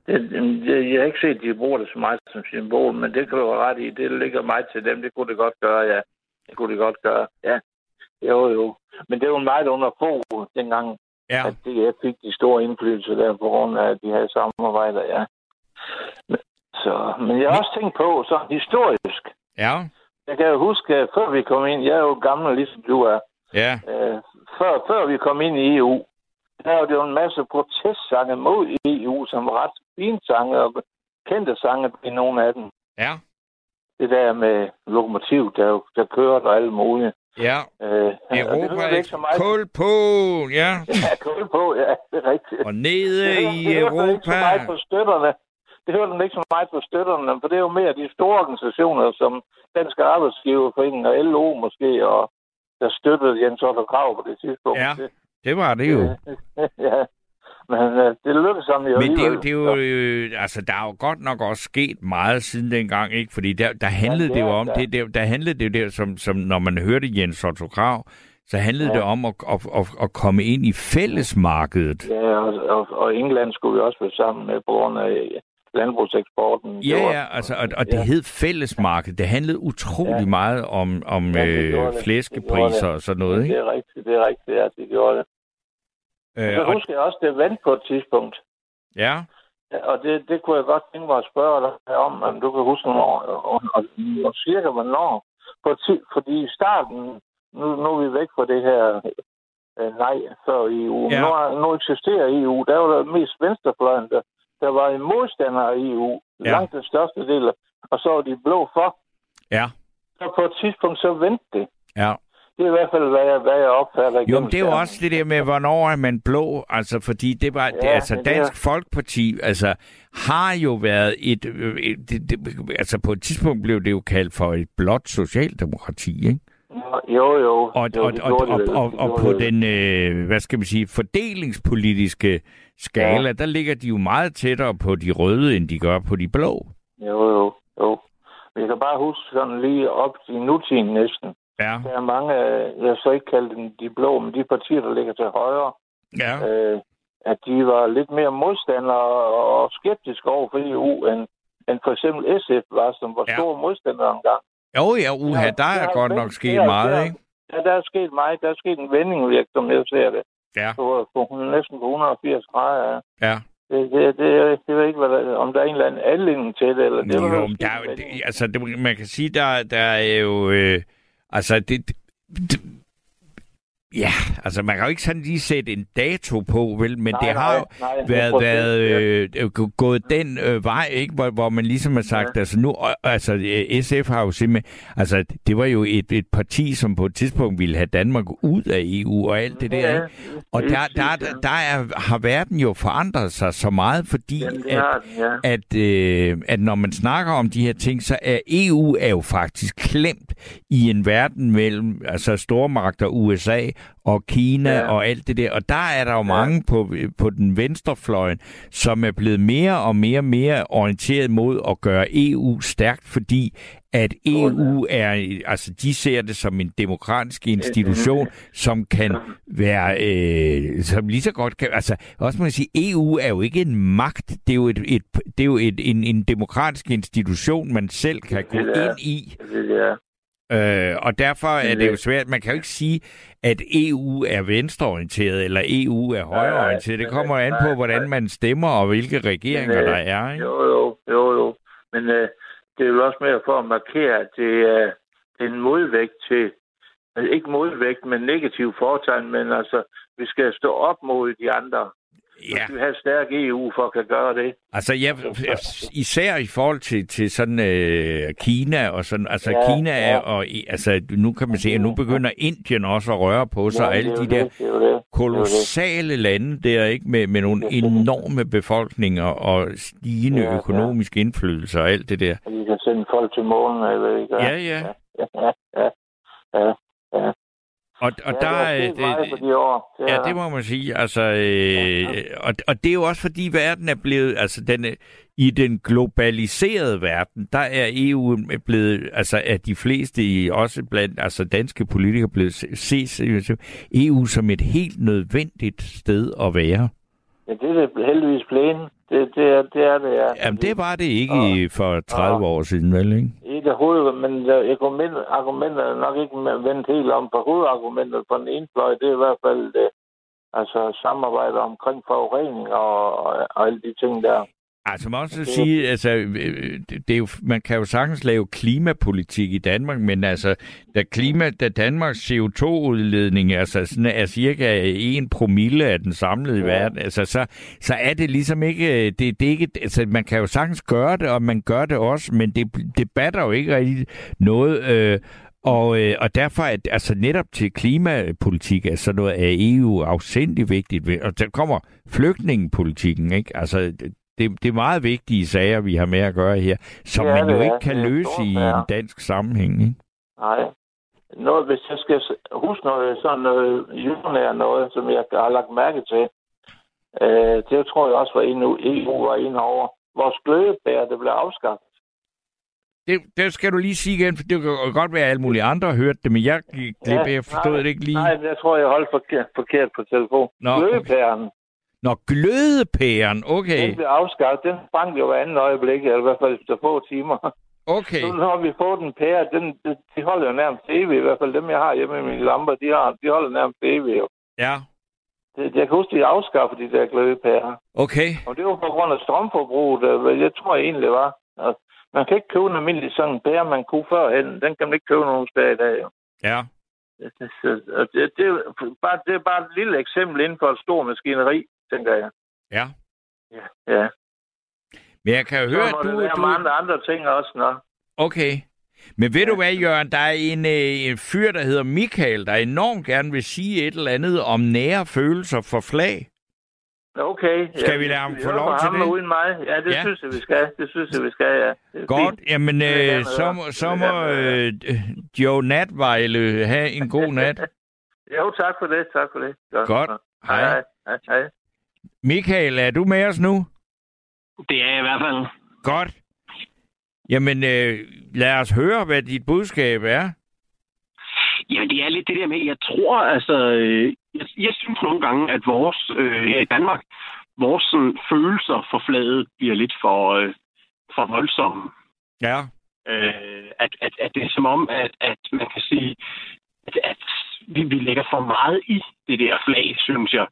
Det, jeg, jeg har ikke set, at de bruger det så meget som symbol, men det kan du ret i, det ligger meget til dem, det kunne det godt gøre, ja. Det kunne det godt gøre, ja. Jo, jo. Men det var meget under få dengang. Ja. At D F fik de store indflydelse der på grund af, at de havde samarbejder, ja. Så, men jeg har også tænkt på, så historisk. Ja. Jeg kan jo huske, før vi kom ind, jeg er jo gammel, ligesom du er. Ja. Øh, før, før vi kom ind i E U, der var det jo en masse protestsange mod E U, som var ret fine sange og kendte sange i nogle af dem. Ja. Det der med lokomotiv, der, der kørte og alle mulige. Ja, øh, Europa er ikke kul på, ja. Ja, kul på, ja, det er rigtigt. Og nede det hører, i det Europa. Det ikke så meget på støtterne. Det hører dem ikke så meget på støtterne, for det er jo mere de store organisationer, som Dansk Arbejdsgiverforening og L O måske, og der støttede Jens Otto Krag på det tidspunkt. Ja, det var det jo. Ja. Men øh, det lykkedes ham jo. Men det er jo, det er jo øh, altså, der er jo godt nok også sket meget siden dengang, ikke? Fordi der, der handlede ja, det, er, det jo om, ja. det, der, der handlede det jo der, som, som når man hørte Jens Otto Krag, så handlede ja. det om at, at, at, at komme ind i fællesmarkedet. Ja, og, og, og England skulle vi også være sammen med på grund af landbrugseksporten. Ja, var, ja, altså, og, og det ja. hed fællesmarkedet. Det handlede utrolig ja. meget om, om ja, øh, flæskepriser og sådan noget, ikke? Det er rigtigt, det er rigtigt, ja, det gjorde det. Øh, jeg husker og... også, det vandt på et tidspunkt. Ja. Og det, det kunne jeg godt tænke mig at spørge dig om, om du kan huske hvornår, og, og, og cirka hvornår. På tid, fordi i starten, nu, nu er vi væk fra det her øh, nej før E U. Ja. Nu, er, nu eksisterer E U. Der var det mest venstrefløjen, der, der var en modstander af E U. Ja. Langt den største del. Og så var de blå for. Ja. Så på et tidspunkt, så vendte det. Ja. Det er i hvert fald, hvad jeg, hvad jeg opfatter. Jo, det er jo også det der med, hvornår er man blå? Altså, fordi det var... Ja, det, altså, det Dansk der. Folkeparti, altså, har jo været et... et, et, et altså, på et tidspunkt blev det jo kaldt for et blåt socialdemokrati, ikke? Jo, jo. Og, jo, og, og, og, og, og på den, øh, hvad skal man sige, fordelingspolitiske skala, ja. Der ligger de jo meget tættere på de røde, end de gør på de blå. Jo, jo, jo. Jeg kan bare huske sådan lige op i nutiden næsten. Ja. Der er mange, jeg så ikke kalde dem de blå, men de partier, der ligger til højre, ja. øh, at de var lidt mere modstandere og skeptiske over for E U, end, end for eksempel S F var, som var ja. Store modstandere engang. Jo, ja, uha, der er, der er godt nok sket der, meget, der, ikke? Ja, der er sket meget. Der er sket en vending, som jeg ser det. Ja. På, på næsten på et hundrede og firs grader. Ja. Det, det, det, det ved ikke, hvad der, om der er en eller anden anledning til det. Eller det jo, jo der, det, altså, det, man kan sige, der, der er jo... Øh, altså, det, det... Ja, altså, man kan jo ikke sådan lige sætte en dato på, vel? Men nej, det har jo nej, nej, været, været øh, gået den øh, vej, ikke? Hvor, hvor man ligesom har sagt, ja. altså nu... Altså, S F har jo simpelthen... Altså, det var jo et, et parti, som på et tidspunkt ville have Danmark ud af E U og alt det der, ja. Ikke? Og der, der, der, der er, har verden jo forandret sig så meget, fordi Jamen, at, ja. at, øh, at når man snakker om de her ting, så er E U er jo faktisk klemt i en verden mellem altså stormagter U S A og Kina ja. Og alt det der. Og der er der jo ja. Mange på, på den venstrefløjen, som er blevet mere og mere og mere orienteret mod at gøre E U stærkt, fordi at E U er, altså de ser det som en demokratisk institution, som kan være, øh, som lige så godt kan, altså også man kan sige, E U er jo ikke en magt, det er jo, et, et, det er jo et, en, en demokratisk institution, man selv kan gå ind i. Øh, og derfor er det jo svært. Man kan jo ikke sige, at E U er venstreorienteret, eller E U er højreorienteret. Det kommer an på, hvordan man stemmer, og hvilke regeringer men, øh, der er, ikke? Jo, jo, jo, jo. Men øh, det er jo også mere for at markere, at det er en modvægt til, altså ikke modvægt, men negativ foretegn, men altså, vi skal stå op mod de andre. Ja. Vi har et stærk E U for at kan gøre det. Altså, ja, især i forhold til, til sådan øh, Kina og sådan. Altså, ja, Kina er, ja. Og altså, nu kan man se, at nu begynder Indien også at røre på sig. Ja, alle de det, der det, kolossale det. lande der, ikke? Med, med nogle enorme befolkninger og stigende ja, økonomisk ja. indflydelse og alt det der. Og de kan sende folk til månen, jeg ved ikke. Ja, ja. Ja, ja, ja. ja. Og, og ja, der er det, det, ja, det må man sige. Altså, øh, ja, ja. Og, og det er jo også fordi verden er blevet, altså den i den globaliserede verden, der er E U blevet, altså er de fleste i også blandt, altså danske politikere blevet set E U som et helt nødvendigt sted at være. Ja, det er det heldigvis planen. Det, det, er, det er det, ja. Jamen, det var det ikke og, for tredive og, år siden, vel, ikke? Ikke hovedet, men argumenter er nok ikke vendt helt om på hovedargumentet på den ene fløj. Det er i hvert fald det, altså, samarbejde omkring forurening og, og, og alle de ting der. Altså, man også sige, altså, det er jo, man kan jo sagtens lave klimapolitik i Danmark, men altså, da, klima, da Danmarks C O to udledning altså, sådan er cirka en promille af den samlede ja. verden, altså, så, så er det ligesom ikke, det, det er ikke, altså, man kan jo sagtens gøre det, og man gør det også, men det, det batter jo ikke rigtig noget, øh, og, øh, og derfor er altså netop til klimapolitik, altså noget af E U afsindigt vigtigt, og der kommer flygtningepolitikken, ikke? Altså, Det, det er meget vigtige sager, vi har med at gøre her, som ja, man jo det, ikke kan løse i en dansk sammenhæng, ikke? Nej. Noget, hvis jeg skal huske noget, sådan noget jordnære noget, som jeg har lagt mærke til, øh, det tror jeg også var endnu E U var inde over. Vores glødebær, det blev afskaffet. Det, det skal du lige sige igen, for det kan godt være, at alle mulige andre hørte det, men jeg, ja, jeg forstod nej, det ikke lige. Nej, jeg tror, jeg holdt forkert, forkert på telefon. Nå, glødebæren. Nå, glødepæren, okay. Den blev afskaffet, den sprang jo hver anden øjeblik, eller i hvert fald efter få timer. Okay. Så når vi får den pære, den, de holder jo nærmest evigt, i hvert fald dem, jeg har hjemme i mine lamper, de, har, de holder nærmest evigt jo. Ja. Det, jeg kan huske, de afskaffede de der glødepærer. Okay. Og det var på grund af strømforbruget, hvad jeg tror egentlig var. Og man kan ikke købe en almindelig sådan pære, man kunne førhen. Den kan man ikke købe nogen steder i dag. Jo. Ja. Og det, det, bare, det er bare et lille eksempel inden for et stort maskineri, tænker jeg. Ja. Ja. Ja. Men jeg kan jo høre, at du... Der er du... mange andre ting også, nå. Okay. Men ved ja. du hvad, Jørgen, der er en, en fyr, der hedder Michael, der enormt gerne vil sige et eller andet om nære følelser for flag. Okay. Skal ja, vi lade ham få lov til det? Uden mig. Ja, det ja. synes jeg, vi skal. Det synes jeg, vi skal, ja. Godt. Fint. Jamen, øh, så, så må øh, Joe Natvejle have en god nat. Jo, tak for det. Tak for det. Godt. Godt. Hej. Hej. Hej. Hej. Michael, er du med os nu? Det er jeg i hvert fald. Godt. Jamen, øh, lad os høre, hvad dit budskab er. Jamen, det er lidt det der med, jeg tror, altså... Øh, jeg, jeg synes nogle gange, at vores, øh, her i Danmark, vores sådan, følelser for flaget bliver lidt for, øh, for voldsomme. Ja. Øh, at, at, at det er som om, at, at man kan sige, at, at vi, vi lægger for meget i det der flag, synes jeg.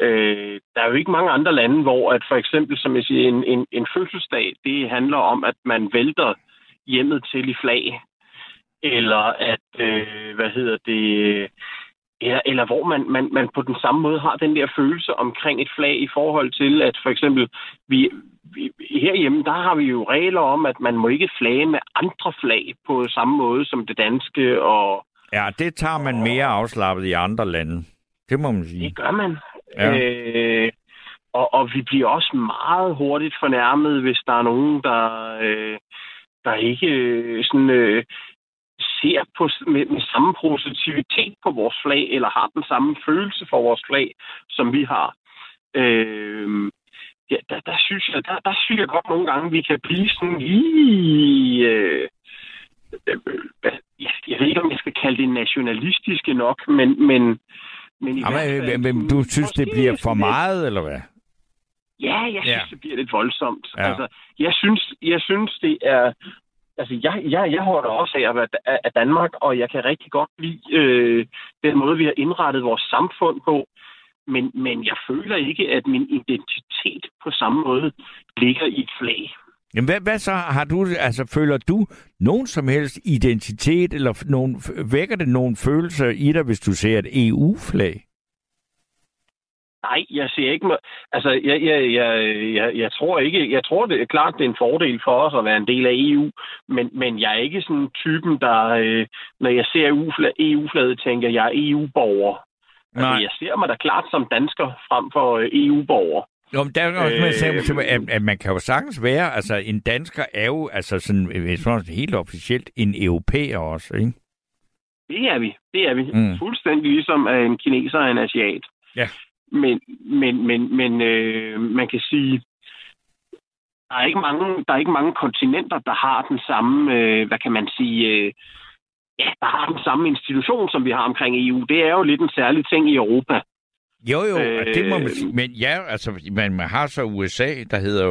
Øh, der er jo ikke mange andre lande, hvor at for eksempel, som jeg siger, en, en, en fødselsdag, det handler om, at man vælter hjemmet til i flag, eller at, øh, hvad hedder det, eller, eller hvor man, man, man på den samme måde har den der følelse omkring et flag i forhold til, at for eksempel, vi, vi herhjemme, der har vi jo regler om, at man må ikke flage med andre flag på samme måde som det danske. Og, ja, det tager man mere afslappet i andre lande. Det må man sige. Det gør man. Ja. Øh, og, og vi bliver også meget hurtigt fornærmet, hvis der er nogen, der, øh, der ikke øh, sådan, øh, ser på, med, med samme positivitet på vores flag, eller har den samme følelse for vores flag, som vi har. Øh, ja, der, der, synes jeg, der, der synes jeg godt nogle gange, vi kan blive sådan lige... Øh, jeg, jeg ved ikke, om jeg skal kalde det nationalistiske nok, men... men Men, Jamen, fald, men du synes, det bliver for meget, eller hvad? Ja, jeg synes, ja. det bliver lidt voldsomt. Ja. Altså, jeg synes, jeg synes, det er... Altså, jeg, jeg, jeg holder også af at være af Danmark, og jeg kan rigtig godt lide øh, den måde, vi har indrettet vores samfund på. Men, men jeg føler ikke, at min identitet på samme måde ligger i et flag. Jamen, hvad, hvad så har du... Altså, føler du nogen som helst identitet, eller nogen, vækker det nogen følelser i dig, hvis du ser et E U-flag? Nej, jeg ser ikke... Altså, jeg, jeg, jeg, jeg, jeg tror ikke... Jeg tror, det er klart, det er en fordel for os at være en del af E U, men, men jeg er ikke sådan typen, der... Øh, når jeg ser E U-flaget, tænker jeg, jeg er E U-borger. Nej. Altså, jeg ser mig da klart som dansker frem for øh, E U-borger. Nå, der er også, man siger, at, at man kan jo sagtens være, altså en dansker er jo altså sådan, sådan helt officielt en europæer også, ikke? Det er vi, det er vi. Mm. Fuldstændig ligesom en kineser og en asiat. Ja. Men, men, men, men øh, man kan sige, der er ikke mange, der er ikke mange kontinenter, der har den samme, øh, hvad kan man sige, øh, ja, der har den samme institution, som vi har omkring E U. Det er jo lidt en særlig ting i Europa. Jo, jo, øh, det må man sige. Men ja, altså, man har så U S A, der hedder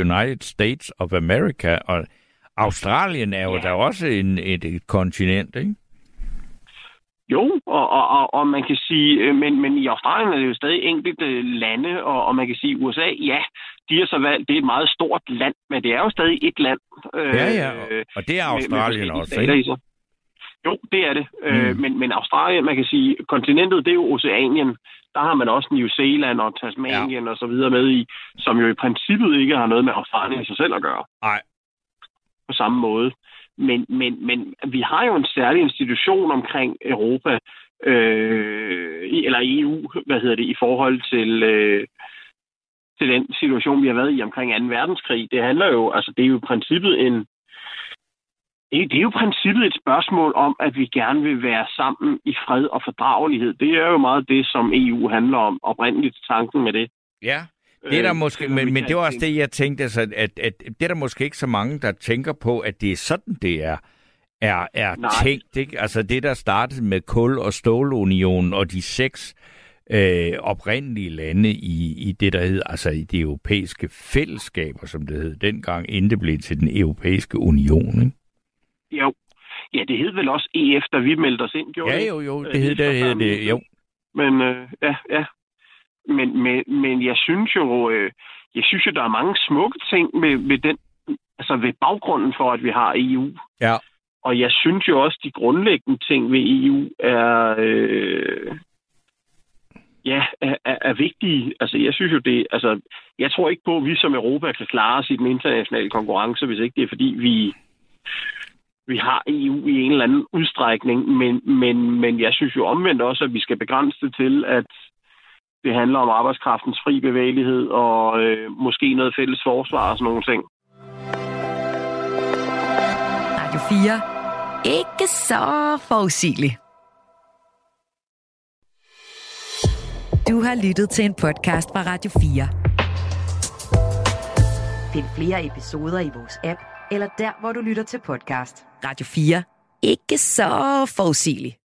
United States of America, og Australien er jo ja. da også en, et, et kontinent, ikke? Jo, og, og, og, og man kan sige, men, men i Australien er det jo stadig enkelte lande, og, og man kan sige, U S A, ja, de er så valgt, det er et meget stort land, men det er jo stadig et land. Øh, ja, ja, og det er Australien med, også, ikke? Jo, det er det. Mm. Øh, men, men Australien, man kan sige, kontinentet, det er jo Oceanien. Der har man også New Zealand og Tasmanien ja. og så videre med i, som jo i princippet ikke har noget med Australien i sig selv at gøre. Nej. På samme måde. Men, men, men vi har jo en særlig institution omkring Europa, øh, eller E U, hvad hedder det, i forhold til, øh, til den situation, vi har været i omkring anden verdenskrig. Det handler jo, altså det er jo i princippet en Det er jo i princippet et spørgsmål om, at vi gerne vil være sammen i fred og fordragelighed. Det er jo meget det, som E U handler om, oprindeligt tanken med det. Ja, det er der måske, øh, men, men det var også det, jeg tænkte, altså, at, at det er der måske ikke så mange, der tænker på, at det er sådan, det er, er, er tænkt. Ikke? Altså det, der startede med kul- og stålunionen og de seks øh, oprindelige lande i, i det, der hed, altså i det europæiske fællesskaber, som det hed dengang, inden det blev til den europæiske union, ikke? Jo. Ja, det hed vel også E F, da vi meldte os ind, gjorde det? Ja, jo, jo, det hed det, det, det, det, jo. Men øh, ja, ja. Men, men, men jeg synes jo, øh, jeg synes jo, der er mange smukke ting med, med den, altså ved baggrunden for, at vi har E U. Ja. Og jeg synes jo også, de grundlæggende ting ved E U er, øh, ja, er, er vigtige. Altså, jeg synes jo det, altså, jeg tror ikke på, at vi som Europa kan klare os i den internationale konkurrence, hvis ikke det er, fordi vi vi har E U i en eller anden udstrækning. Men, men, men jeg synes jo omvendt også, at vi skal begrænse det til, at det handler om arbejdskraftens fri bevægelighed og øh, måske noget fælles forsvar og sådan nogle ting. fire. Ikke så forudsigelig. Du har lyttet til en podcast fra Radio fire. Find flere episoder i vores app, eller der, hvor du lytter til podcast. Radio fire. Ikke så forudsigelig.